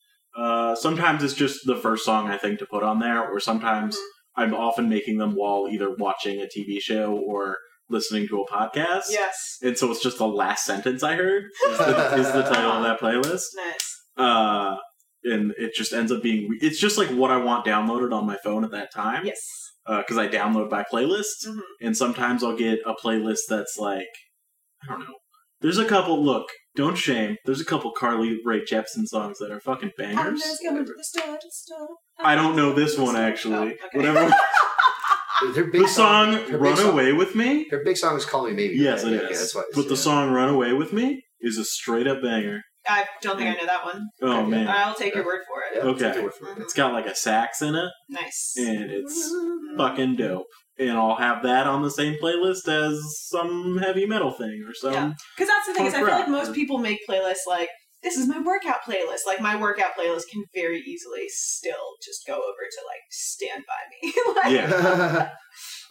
Sometimes it's just the first song I think to put on there, or sometimes I'm often making them while either watching a TV show or listening to a podcast. Yes. And so it's just the last sentence I heard is the title of that playlist. Nice. And it just ends up being, it's just like what I want downloaded on my phone at that time. Yes. Because I download by playlist, and sometimes I'll get a playlist that's like, I don't know, There's a couple, look, don't shame. There's a couple Carly Rae Jepsen songs that are fucking bangers. I don't know this one, actually. Oh, okay. Whatever. The song Run Away With Me? Her big song is Call Me Maybe. Yes, it is. But the song Run Away With Me is a straight-up banger. I don't think I know that one. Oh, man. I'll take your word for it. Okay. It's got like a sax in it. Nice. And it's fucking dope. And I'll have that on the same playlist as some heavy metal thing or some. Yeah. Because that's the thing is I feel like most people make playlists like, this is my workout playlist. Like, my workout playlist can very easily still just go over to, like, Stand By Me. Like, yeah.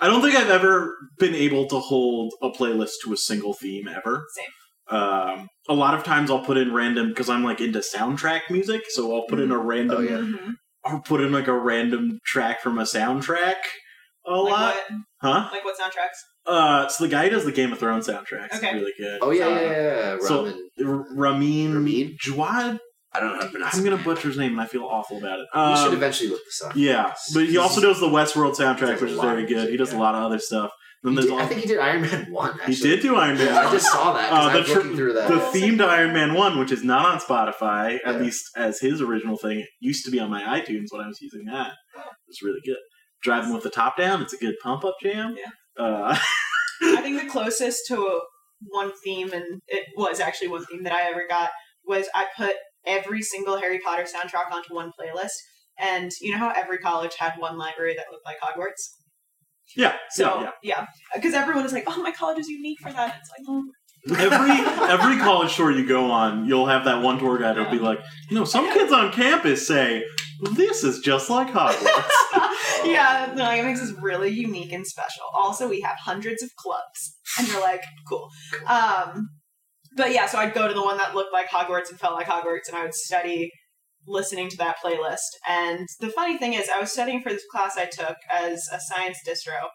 I don't think I've ever been able to hold a playlist to a single theme ever. Same. A lot of times I'll put in random, because I'm, like, into soundtrack music, so I'll put in a random... Oh, yeah. I'll put in, like, a random track from a soundtrack a lot. What? Huh? Like, what soundtracks? So the guy who does the Game of Thrones soundtrack is really good. Oh, yeah, yeah, yeah. Ramin Djawad? I don't know how to pronounce it. I'm going to butcher his name, and I feel awful about it. You should eventually look this up. Yeah, but he also does the Westworld soundtrack, which is very good. He does a lot of other stuff. I think he did Iron Man 1, actually. He did do Iron Man 1. I just saw that, because I was looking through that. The theme to Iron Man 1, which is not on Spotify, at least as his original thing, it used to be on my iTunes when I was using that. It was really good. Driving with the Top Down, it's a good pump-up jam. Yeah. I think the closest to one theme, and it was actually one theme that I ever got, was I put every single Harry Potter soundtrack onto one playlist, and you know how every college had one library that looked like Hogwarts? Yeah. So, yeah. Because everyone is like, oh, my college is unique for that. It's like, oh. Every college tour you go on, you'll have that one tour guide who'll be like, no, some kids on campus say, this is just like Hogwarts. Yeah, no, it makes us really unique and special. Also, we have hundreds of clubs, and you're like, cool. But yeah, so I'd go to the one that looked like Hogwarts and felt like Hogwarts, and I would study listening to that playlist. And the funny thing is, I was studying for this class I took as a science distro.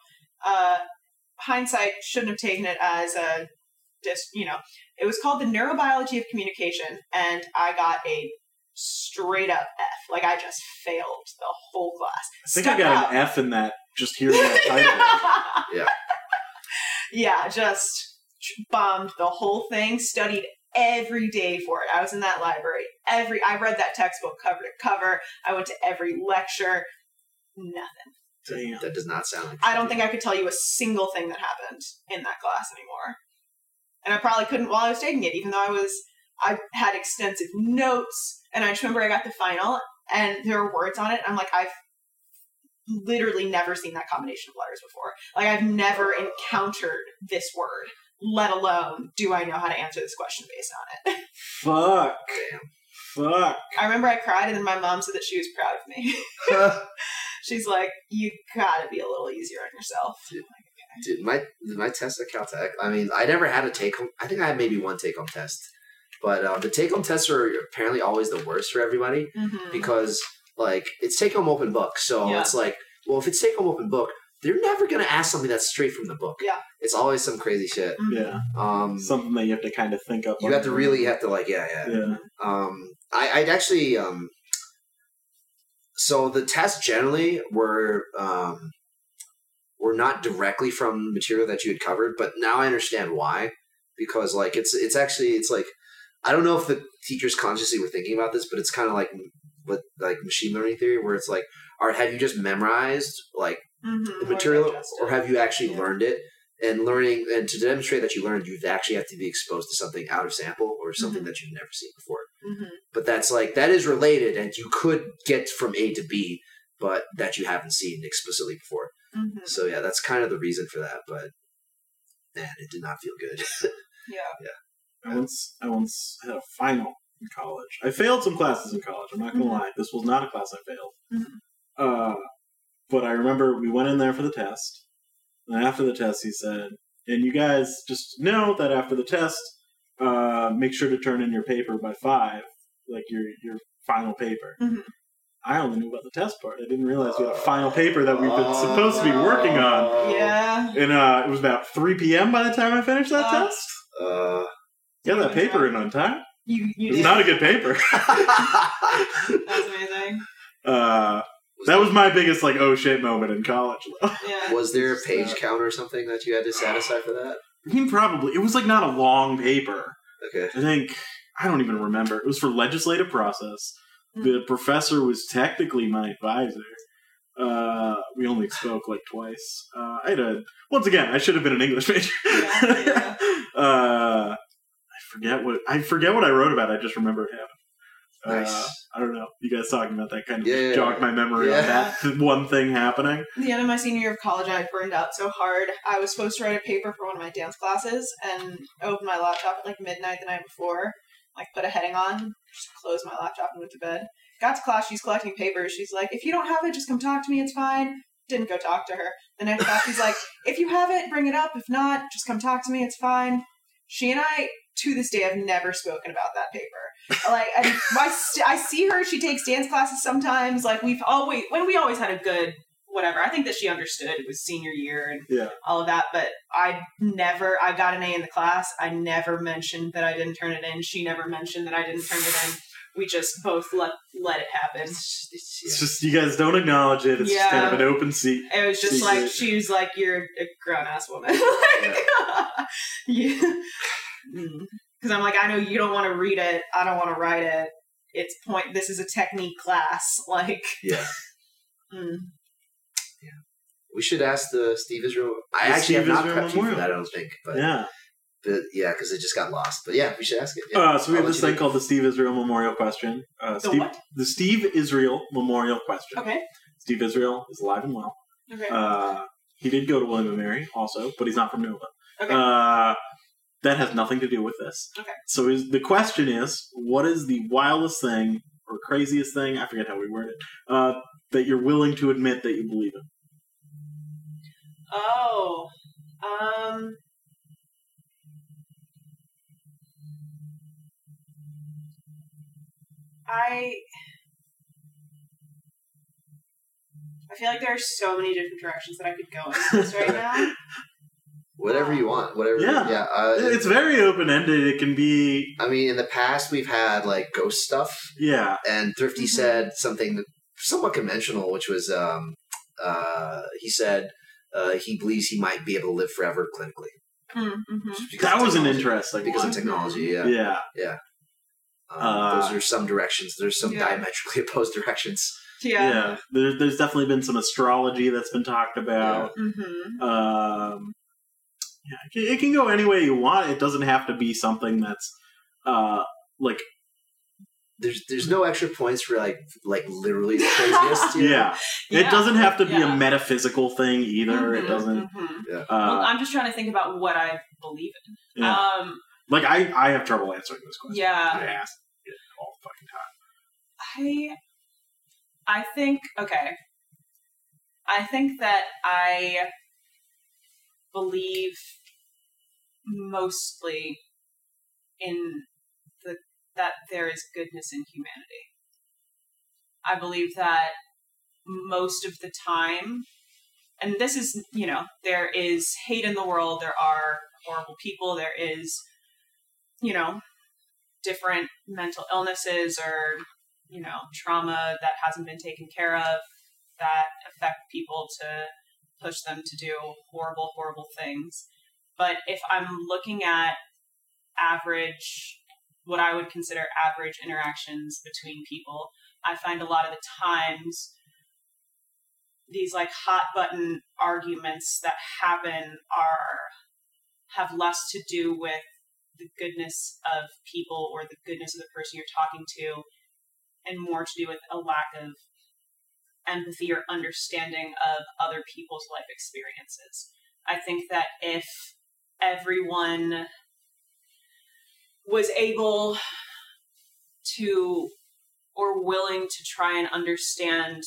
Hindsight shouldn't have taken it as a it was called the Neurobiology of Communication, and I got a straight up F. Like, I just failed the whole class. I think I got an F in that, just hearing that title. Yeah. Yeah, just bombed the whole thing, studied every day for it. I was in that library. I read that textbook cover to cover. I went to every lecture. Nothing. Damn. That does not sound like I don't think I could tell you a single thing that happened in that class anymore. And I probably couldn't while I was taking it, even though I had extensive notes. And I just remember I got the final, and there were words on it. I'm like, I've literally never seen that combination of letters before. Like, I've never encountered this word, let alone do I know how to answer this question based on it. Fuck. Fuck. I remember I cried, and then my mom said that she was proud of me. She's like, you gotta be a little easier on yourself. Dude, my test at Caltech, I mean, I never had a take-home. I think I had maybe one take-home test. But the take-home tests are apparently always the worst for everybody because, like, it's take-home open book. So it's like, well, if it's take-home open book, they're never going to ask something that's straight from the book. Yeah. It's always some crazy shit. Mm-hmm. Yeah. Something that you have to kind of think up. You have to really have to, like, I'd actually so the tests generally were not directly from material that you had covered, but now I understand why, because like it's actually it's like I don't know if the teachers consciously were thinking about this, but it's kind of like with like machine learning theory, where it's like, all right, have you just memorized like the material, or have you actually learned it? And learning, and to demonstrate that you learned, you actually have to be exposed to something out of sample or something that you've never seen before. Mm-hmm. But that's like that is related, and you could get from A to B, but that you haven't seen explicitly before. Mm-hmm. So yeah, that's kind of the reason for that, but man, it did not feel good. Yeah. I once had a final in college. I failed some classes in college. I'm not gonna lie, this was not a class I failed. But I remember we went in there for the test, and after the test, he said, "And you guys just know that after the test, make sure to turn in your paper by 5, like your final paper." Mm-hmm. I only knew about the test part. I didn't realize we had a final paper that we've been supposed to be working on. Yeah. And it was about 3 p.m. by the time I finished that test. Yeah, that paper in on time. You it was not a good paper. That's amazing. That was my biggest, like, oh shit moment in college, though. Yeah. Was there a page count or something that you had to satisfy for that? I mean, probably. It was like not a long paper. Okay. I think, I don't even remember. It was for legislative process. The professor was technically my advisor. We only spoke like twice. Once again, I should have been an English major. Yeah. I forget what I wrote about. I just remember it happened. Nice. I don't know. You guys talking about that kind of jogged my memory on that one thing happening. The end of my senior year of college, I burned out so hard. I was supposed to write a paper for one of my dance classes, and I opened my laptop at like midnight the night before. Like, put a heading on, just closed my laptop and went to bed. Got to class, she's collecting papers. She's like, if you don't have it, just come talk to me, it's fine. Didn't go talk to her. The next class, she's like, if you have it, bring it up. If not, just come talk to me, it's fine. She and I, to this day, have never spoken about that paper. Like, I see her, she takes dance classes sometimes. Like, we always had a good whatever. I think that she understood it was senior year and all of that, but I got an A in the class. I never mentioned that I didn't turn it in. She never mentioned that I didn't turn it in. We just both let it happen. It's just, you guys don't acknowledge it. It's just kind of an open seat. It was just secret. Like, she was like, you're a grown-ass woman. Because I'm like, I know you don't want to read it. I don't want to write it. This is a technique class. Like, we should ask the Steve Israel. I actually have not prepped you for that, I don't think. But, because it just got lost. But yeah, we should ask it. Yeah. So we have this thing called the Steve Israel Memorial Question. The Steve Israel Memorial Question. Okay. Steve Israel is alive and well. Okay. He did go to William & Mary also, but he's not from Nova. Okay. That has nothing to do with this. Okay. So the question is, what is the wildest thing or craziest thing, I forget how we word it, that you're willing to admit that you believe in? Oh, I feel like there are so many different directions that I could go into this right now. Whatever you want, whatever. Yeah, yeah. It's very open-ended. It can be. I mean, in the past, we've had like ghost stuff. Yeah, and Thrifty said something somewhat conventional, which was, he said. He believes he might be able to live forever clinically. That was an interesting because one. Of technology, yeah. Those are some directions. There's some diametrically opposed directions. Yeah. There's definitely been some astrology that's been talked about. It can go any way you want. It doesn't have to be something that's like. There's no extra points for like literally the craziest. It doesn't have to be a metaphysical thing either. It doesn't. Well, I'm just trying to think about what I believe in. Like I have trouble answering this question. I ask it all the fucking time. I think that I believe mostly in that there is goodness in humanity. I believe that most of the time, and this is, there is hate in the world, there are horrible people, there is, different mental illnesses or, trauma that hasn't been taken care of that affect people to push them to do horrible, horrible things. But if I'm looking at what I would consider average interactions between people, I find a lot of the times these like hot button arguments that happen have less to do with the goodness of people or the goodness of the person you're talking to and more to do with a lack of empathy or understanding of other people's life experiences. I think that if everyone was able to or willing to try and understand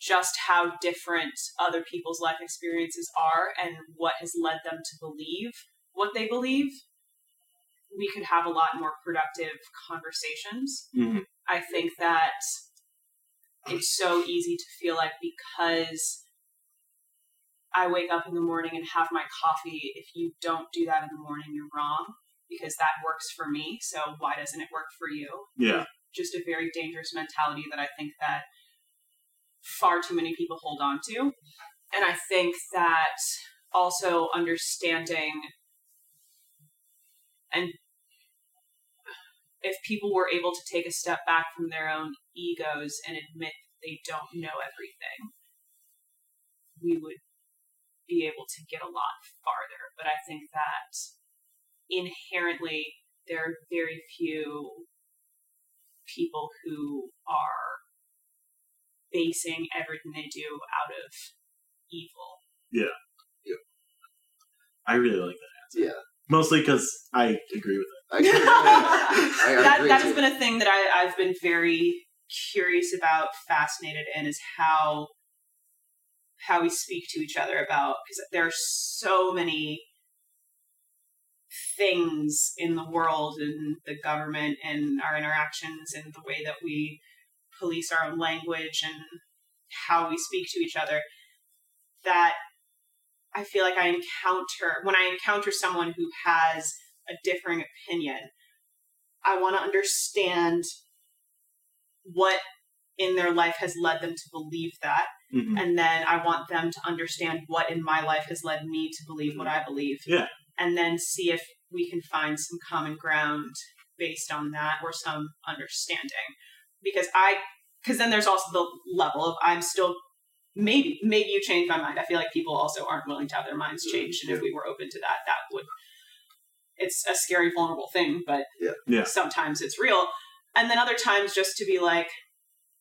just how different other people's life experiences are and what has led them to believe what they believe, we could have a lot more productive conversations. I think that it's so easy to feel like because I wake up in the morning and have my coffee, if you don't do that in the morning, you're wrong. Because that works for me, so why doesn't it work for you? Yeah. Just a very dangerous mentality that I think that far too many people hold on to. And I think that also understanding, and if people were able to take a step back from their own egos and admit that they don't know everything, we would be able to get a lot farther. But I think that inherently there are very few people who are basing everything they do out of evil. Yeah. Yeah. I really like that answer. Yeah. Mostly because I agree with it. That has been a thing that I've been very curious about, fascinated in, is how we speak to each other about, because there are so many things in the world and the government and our interactions and the way that we police our own language and how we speak to each other, that I feel like when I encounter someone who has a differing opinion, I want to understand what in their life has led them to believe that. Mm-hmm. And then I want them to understand what in my life has led me to believe what I believe. Yeah. And then see if we can find some common ground based on that or some understanding. Because then there's also the level of I'm still, maybe you change my mind. I feel like people also aren't willing to have their minds changed. And if we were open to that, it's a scary, vulnerable thing, but sometimes it's real. And then other times just to be like,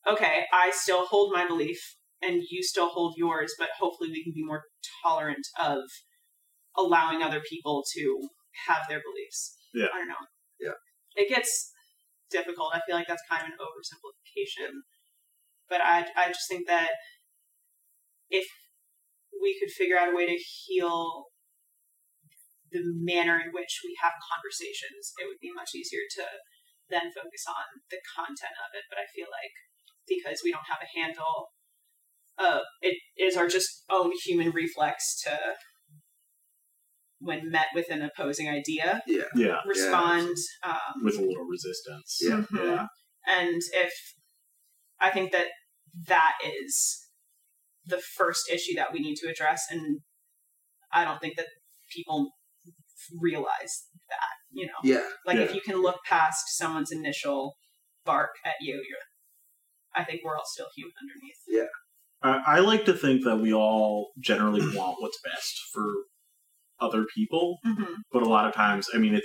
okay, I still hold my belief and you still hold yours, but hopefully we can be more tolerant of allowing other people to have their beliefs. Yeah. I don't know. Yeah. It gets difficult. I feel like that's kind of an oversimplification. But I just think that if we could figure out a way to heal the manner in which we have conversations, it would be much easier to then focus on the content of it. But I feel like because we don't have a handle, it is our just own human reflex to, when met with an opposing idea, respond with a little resistance. Yeah. Mm-hmm. Yeah. And if I think that is the first issue that we need to address, and I don't think that people realize that, you know. Yeah. Like if you can look past someone's initial bark at you, I think we're all still human underneath. Yeah. I like to think that we all generally want what's best for other people, mm-hmm. but a lot of times, I mean,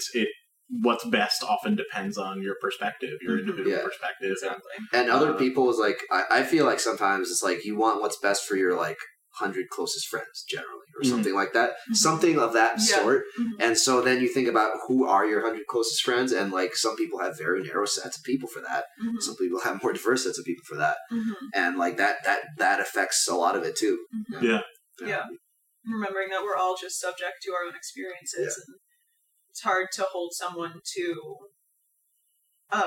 what's best often depends on your perspective, your individual perspective. Exactly. And other people is like, I feel like sometimes it's like you want what's best for your like 100 closest friends generally or something like that, something of that sort. Mm-hmm. And so then you think about who are your 100 closest friends, and like some people have very narrow sets of people for that. Mm-hmm. Some people have more diverse sets of people for that. Mm-hmm. And like that affects a lot of it too. Mm-hmm. Yeah. Yeah. Yeah. Remembering that we're all just subject to our own experiences and it's hard to hold someone to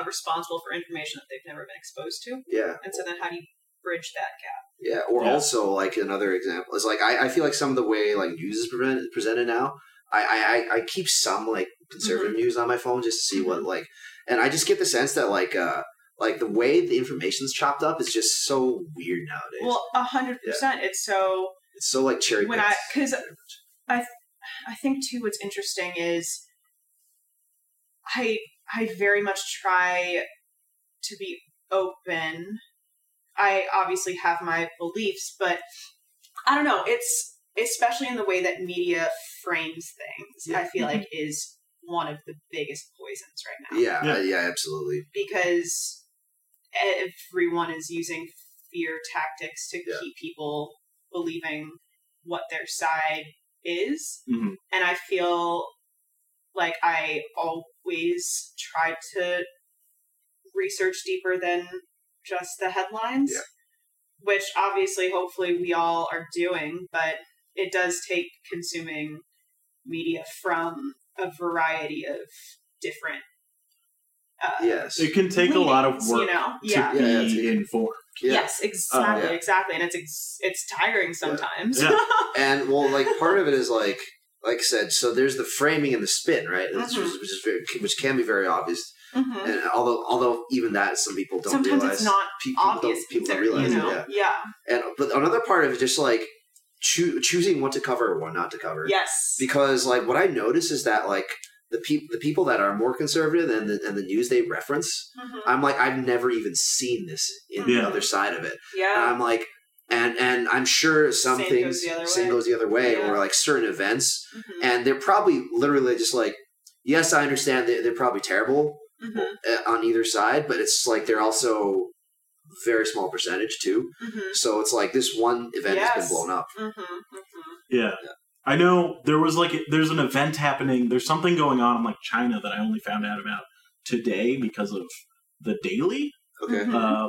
responsible for information that they've never been exposed to. Yeah. And so then how do you bridge that gap? Yeah. Or also like another example is like I feel like some of the way like news is presented now, I keep some like conservative news on my phone just to see what like, and I just get the sense that like the way the information's chopped up is just so weird nowadays. Well, 100%. It's so like cherry picks. Because I think too what's interesting is I very much try to be open. I obviously have my beliefs, but I don't know. It's especially in the way that media frames things, I feel like is one of the biggest poisons right now. Yeah, absolutely. Because everyone is using fear tactics to keep people believing what their side is. Mm-hmm. And I feel like I always try to research deeper than just the headlines, which obviously, hopefully we all are doing, but it does take consuming media from a variety of different it can take a lot of work, you know? To be informed. Yeah. Yes, exactly, exactly. And it's tiring sometimes. Yeah. And well, like part of it is like I said, so there's the framing and the spin, right? Which can be very obvious. Mm-hmm. And although even that some people don't sometimes realize. Sometimes it's not obvious. People don't realize it. Yeah. And but another part of it, just like choosing what to cover and what not to cover. Yes. Because, like, what I notice is that, like, the people that are more conservative and the news they reference, mm-hmm. I'm like, I've never even seen this in mm-hmm. the other side of it. Yeah. And I'm like, and I'm sure some things goes the other way, yeah. or like certain events, mm-hmm. and they're probably literally just like, yes, I understand they're probably terrible mm-hmm. on either side, but it's like they're also very small percentage too. Mm-hmm. So it's like this one event yes. has been blown up. Mm-hmm. Mm-hmm. Yeah. Yeah. I know there was like, there's an event happening. There's something going on in like China that I only found out about today because of The Daily, okay,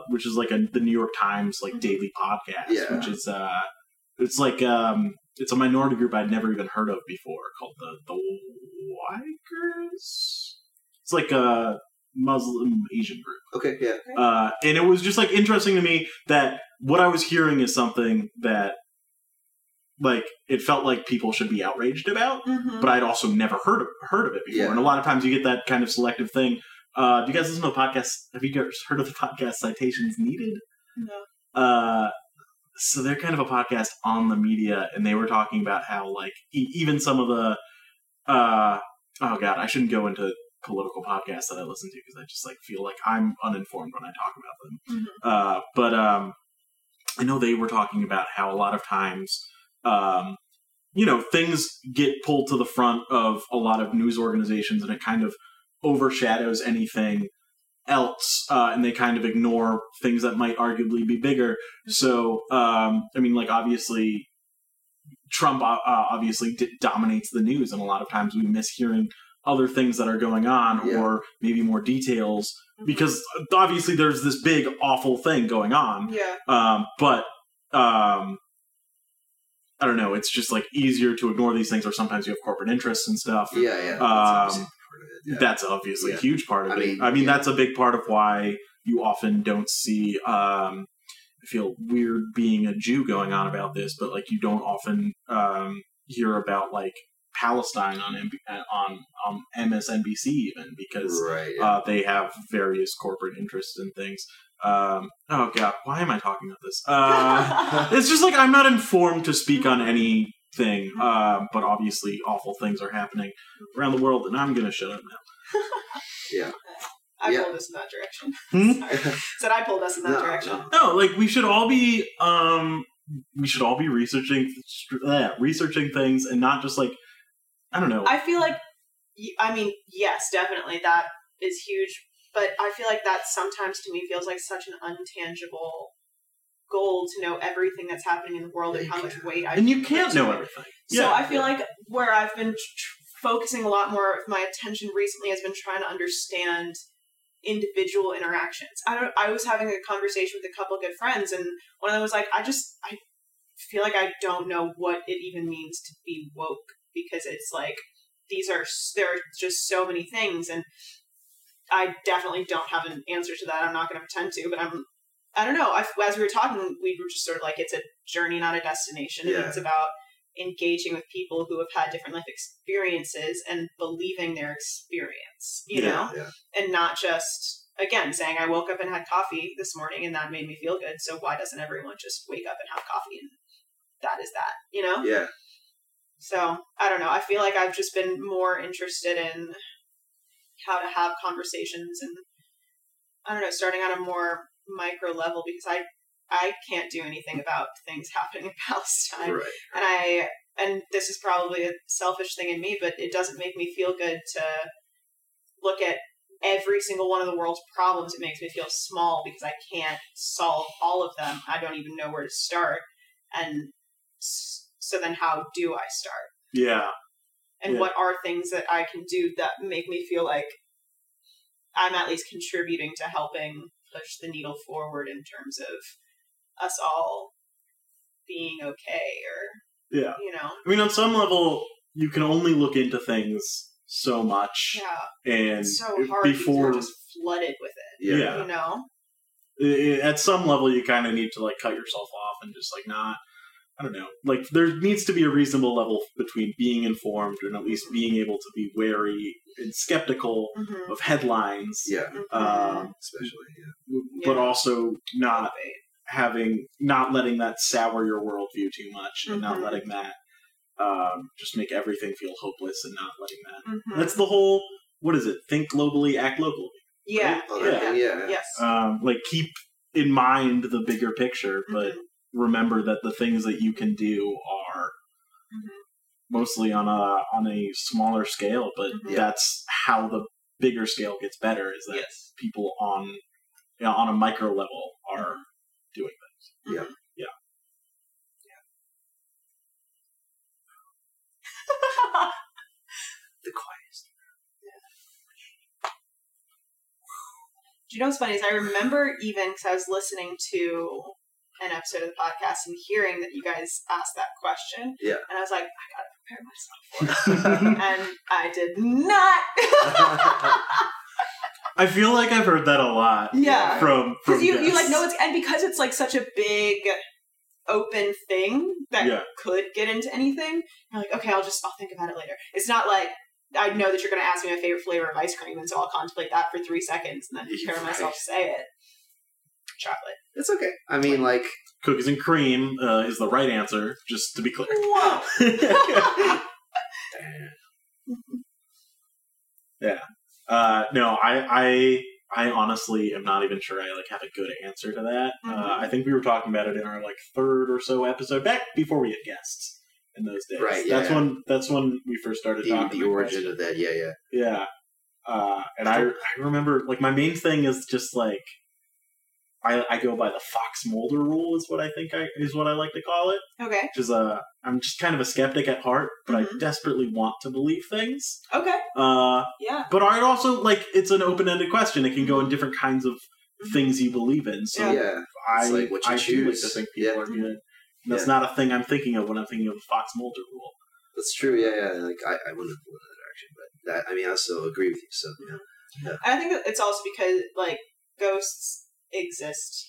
which is like the New York Times like mm-hmm. daily podcast, yeah. which is it's like it's a minority group I'd never even heard of before called the Uyghurs. It's like a Muslim Asian group. Okay, yeah. And it was just like interesting to me that what I was hearing is something that. Like, it felt like people should be outraged about, mm-hmm. but I'd also never heard of it before. Yeah. And a lot of times you get that kind of selective thing. Do you guys listen to the podcast? Have you guys heard of the podcast Citations Needed? No. So they're kind of a podcast on the media, and they were talking about how, like, even some of the... oh, God, I shouldn't go into political podcasts that I listen to because I just, like, feel like I'm uninformed when I talk about them. Mm-hmm. But I know they were talking about how a lot of times... you know, things get pulled to the front of a lot of news organizations and it kind of overshadows anything else, and they kind of ignore things that might arguably be bigger. So, I mean, like, obviously, Trump obviously dominates the news, and a lot of times we miss hearing other things that are going on, yeah. or maybe more details, because obviously there's this big, awful thing going on. Yeah. But I don't know. It's just like easier to ignore these things, or sometimes you have corporate interests and stuff. Yeah, yeah. That's obviously a huge part of it. I mean, that's a big part of why you often don't see. I feel weird being a Jew going on about this, but like you don't often hear about like Palestine on MSNBC even because they have various corporate interests and things. Oh God, why am I talking about this? It's just like I'm not informed to speak on anything, but obviously awful things are happening around the world, and I'm gonna shut up now. Yeah. I pulled us in that direction. Sorry. Said I pulled us in that direction. No, like we should all be researching things and not just like, I don't know. I feel like, I mean, yes, definitely that is huge. But I feel like that sometimes to me feels like such an untangible goal to know everything that's happening in the world and how much weight I And you can't know everything. So yeah, I feel like where I've been focusing a lot more of my attention recently has been trying to understand individual interactions. I was having a conversation with a couple of good friends, and one of them was like, I feel like I don't know what it even means to be woke, because it's like there are just so many things, and I definitely don't have an answer to that. I'm not going to pretend to, but I don't know. As we were talking, we were just sort of like, it's a journey, not a destination. Yeah. And it's about engaging with people who have had different life experiences and believing their experience, you know? Yeah. And not just, again, saying I woke up and had coffee this morning and that made me feel good. So why doesn't everyone just wake up and have coffee? And that is that, you know? Yeah. So I don't know. I feel like I've just been more interested in how to have conversations, and I don't know, starting on a more micro level, because I can't do anything about things happening in Palestine. Right. And this is probably a selfish thing in me, but it doesn't make me feel good to look at every single one of the world's problems. It makes me feel small because I can't solve all of them. I don't even know where to start. And so then how do I start? Yeah. And what are things that I can do that make me feel like I'm at least contributing to helping push the needle forward in terms of us all being okay, or, you know. I mean, on some level, you can only look into things so much. Yeah. And it's so hard before you're just flooded with it. Yeah. You know? At some level, you kind of need to, like, cut yourself off and just, like, not... I don't know. Like, there needs to be a reasonable level between being informed and at least being able to be wary and skeptical of headlines. Yeah. Especially. Yeah. But also not having, not letting that sour your worldview too much, and not letting that just make everything feel hopeless, and not letting that. That's the whole, what is it? Think globally, act locally. Yeah. Right? Yes. Like, keep in mind the bigger picture, but remember that the things that you can do are mostly on a smaller scale, but that's how the bigger scale gets better, is that people on a micro level are doing things. Yeah. The quietest. Yeah. Do you know what's funny is I remember, even because I was listening to an episode of the podcast and hearing that you guys asked that question, and I was like, I gotta prepare myself for it. And I did not. I feel like I've heard that a lot. Yeah, because you like know it's, and because it's like such a big open thing that could get into anything. You're like, okay, I'll think about it later. It's not like I know that you're going to ask me my favorite flavor of ice cream, and so I'll contemplate that for 3 seconds and then prepare myself to say it. Chocolate. It's okay. I mean, like, cookies and cream is the right answer, just to be clear. Whoa. Yeah. No, I honestly am not even sure I like have a good answer to that. I think we were talking about it in our like third or so episode back before we had guests in those days. Right. Yeah. That's when we first started talking. The origin of that. Yeah. Yeah. And I remember, like, my main thing is just like, I go by the Fox Mulder rule is what I think is what I like to call it. Okay. Which is I'm just kind of a skeptic at heart, but I desperately want to believe things. Okay. Yeah. But I also, like, it's an open-ended question. It can go in different kinds of things you believe in. So it's like what you choose. I do like to think people are good. And that's not a thing I'm thinking of when I'm thinking of the Fox Mulder rule. That's true. Yeah. Like I wouldn't have gone in that direction, but that, I mean, I also agree with you. So yeah. I think that it's also because, like, ghosts exist.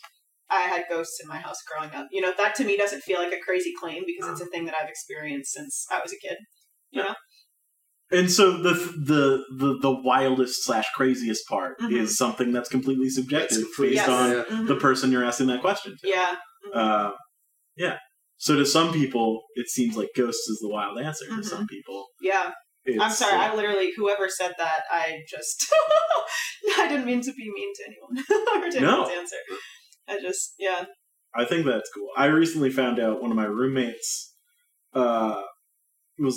I had ghosts in my house growing up. You know, that to me doesn't feel like a crazy claim because it's a thing that I've experienced since I was a kid. You know? And so the wildest / craziest part is something that's completely subjective based on the person you're asking that question to. Yeah. Yeah. So to some people, it seems like ghosts is the wild answer. To some people. Yeah. I'm sorry, I literally, whoever said that, I just, I didn't mean to be mean to anyone, or to anyone's answer. I just, I think that's cool. I recently found out one of my roommates was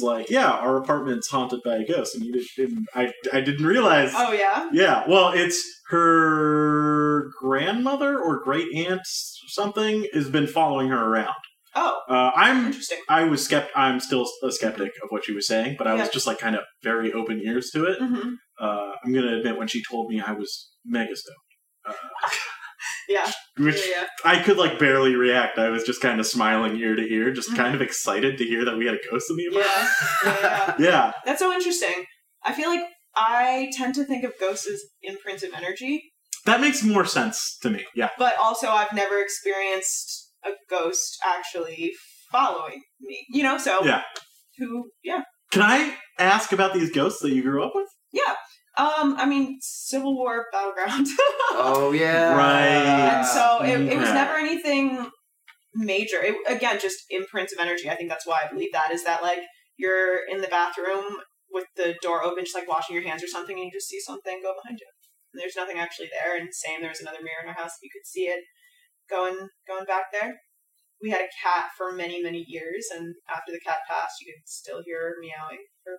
like, our apartment's haunted by a ghost, and I didn't realize. Oh, yeah? Yeah, well, it's her grandmother or great-aunt something has been following her around. Oh, interesting. I'm still a skeptic of what she was saying, but I was just like kind of very open ears to it. I'm going to admit, when she told me, I was mega stoned. I could like barely react. I was just kind of smiling ear to ear, just kind of excited to hear that we had a ghost in the apartment. Yeah. That's so interesting. I feel like I tend to think of ghosts as imprints of energy. That makes more sense to me. Yeah. But also, I've never experienced a ghost actually following me, you know, so... Yeah. Can I ask about these ghosts that you grew up with? Yeah. I mean, Civil War battleground. Oh, yeah. Right. And so it was never anything major. It, again, just imprints of energy. I think that's why I believe that, is that, like, you're in the bathroom with the door open, just, like, washing your hands or something, and you just see something go behind you. And there's nothing actually there, and same, there was another mirror in our house, you could see it. Going back there, we had a cat for many, many years, and after the cat passed, you could still hear her meowing for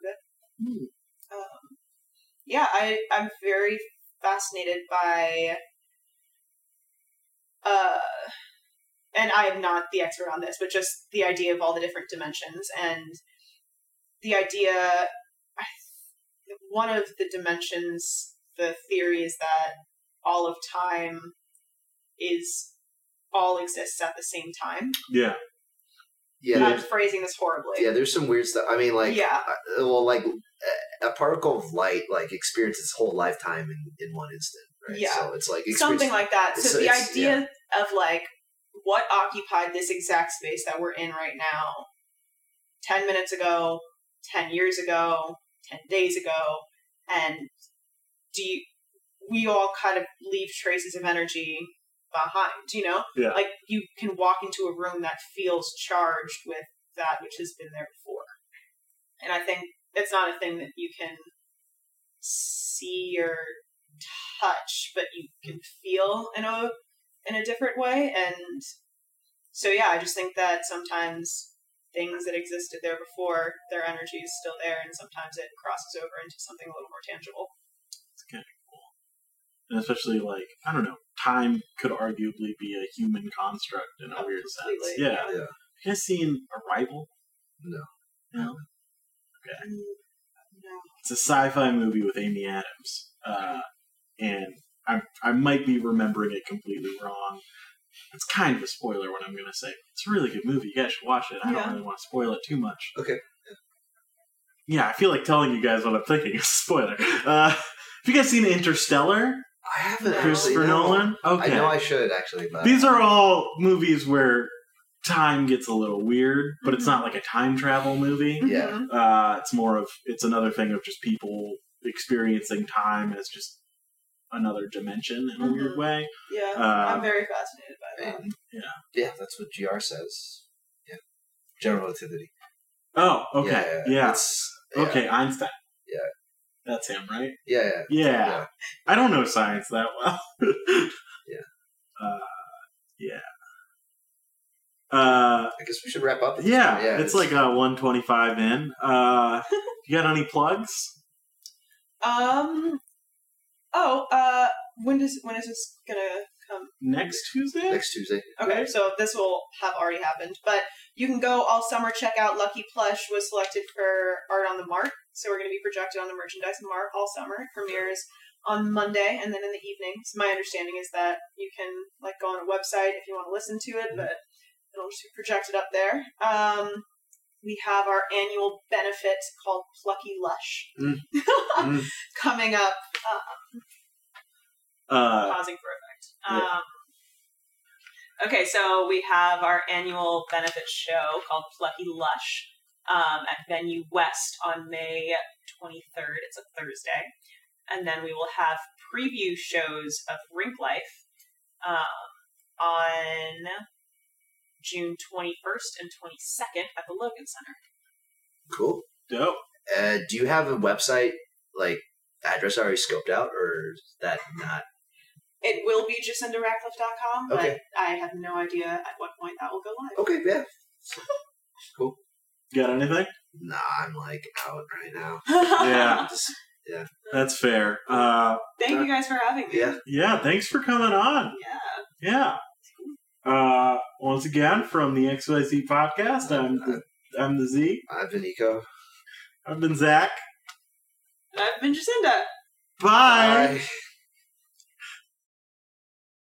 a bit. I'm very fascinated by, and I am not the expert on this, but just the idea of all the different dimensions, and the idea, one of the dimensions, the theory is that all of time all exists at the same time. Yeah. And I'm phrasing this horribly. Yeah, there's some weird stuff. I mean, like, a particle of light, like, experienced its whole lifetime in one instant, right? Yeah. So it's like something like that. So the idea of, like, what occupied this exact space that we're in right now 10 minutes ago, 10 years ago, 10 days ago, and we all kind of leave traces of energy behind, you know? Yeah. Like, you can walk into a room that feels charged with that which has been there before. And I think it's not a thing that you can see or touch, but you can feel in a different way. And so, yeah, I just think that sometimes things that existed there before, their energy is still there, and sometimes it crosses over into something a little more tangible. It's kind of cool. And especially, like, I don't know, time could arguably be a human construct in a weird sense. Yeah. Have you guys seen Arrival? No. Okay. No. It's a sci-fi movie with Amy Adams. And I might be remembering it completely wrong. It's kind of a spoiler what I'm going to say. It's a really good movie. You guys should watch it. I don't really want to spoil it too much. Okay. Yeah, I feel like telling you guys what I'm thinking is a spoiler. Have you guys seen Interstellar? I haven't. Christopher Nolan? Okay. I know I should, actually. But these are all movies where time gets a little weird, but it's not like a time travel movie. Yeah. It's more of, it's another thing of just people experiencing time as just another dimension in a weird way. Yeah, I'm very fascinated by that. Yeah, that's what GR says. Yeah, general relativity. Oh, okay. Yeah. Okay, Einstein. Yeah, that's him, right? Yeah. I don't know science that well. I guess we should wrap up. Yeah, it's like 1:25 in. You got any plugs? When is this gonna come? Next Tuesday. Okay, so this will have already happened, but you can go all summer. Check out Lucky Plush was selected for Art on the Mark, so we're gonna be projected on the Merchandise Mart all summer. It premieres on Monday, and then in the evenings. My understanding is that you can go on a website if you want to listen to it, but it'll just be projected up there. We have our annual benefit called Plucky Lush coming up. Pausing for effect. Okay, so we have our annual benefit show called Plucky Lush at Venue West on May 23rd. It's a Thursday. And then we will have preview shows of Rink Life on June 21st and 22nd at the Logan Center. Cool. Dope. Do you have a website, address already scoped out, or is that not? It will be JacindaRatcliffe.com, okay. But I have no idea at what point that will go live. Okay, yeah. Cool. You got anything? Nah, I'm out right now. Yeah. Yeah. That's fair. Thank you guys for having me. Yeah, thanks for coming on. Yeah. Once again, from the XYZ podcast, I'm the Z. I've been Nico. I've been Zach. And I've been Jacinda. Bye.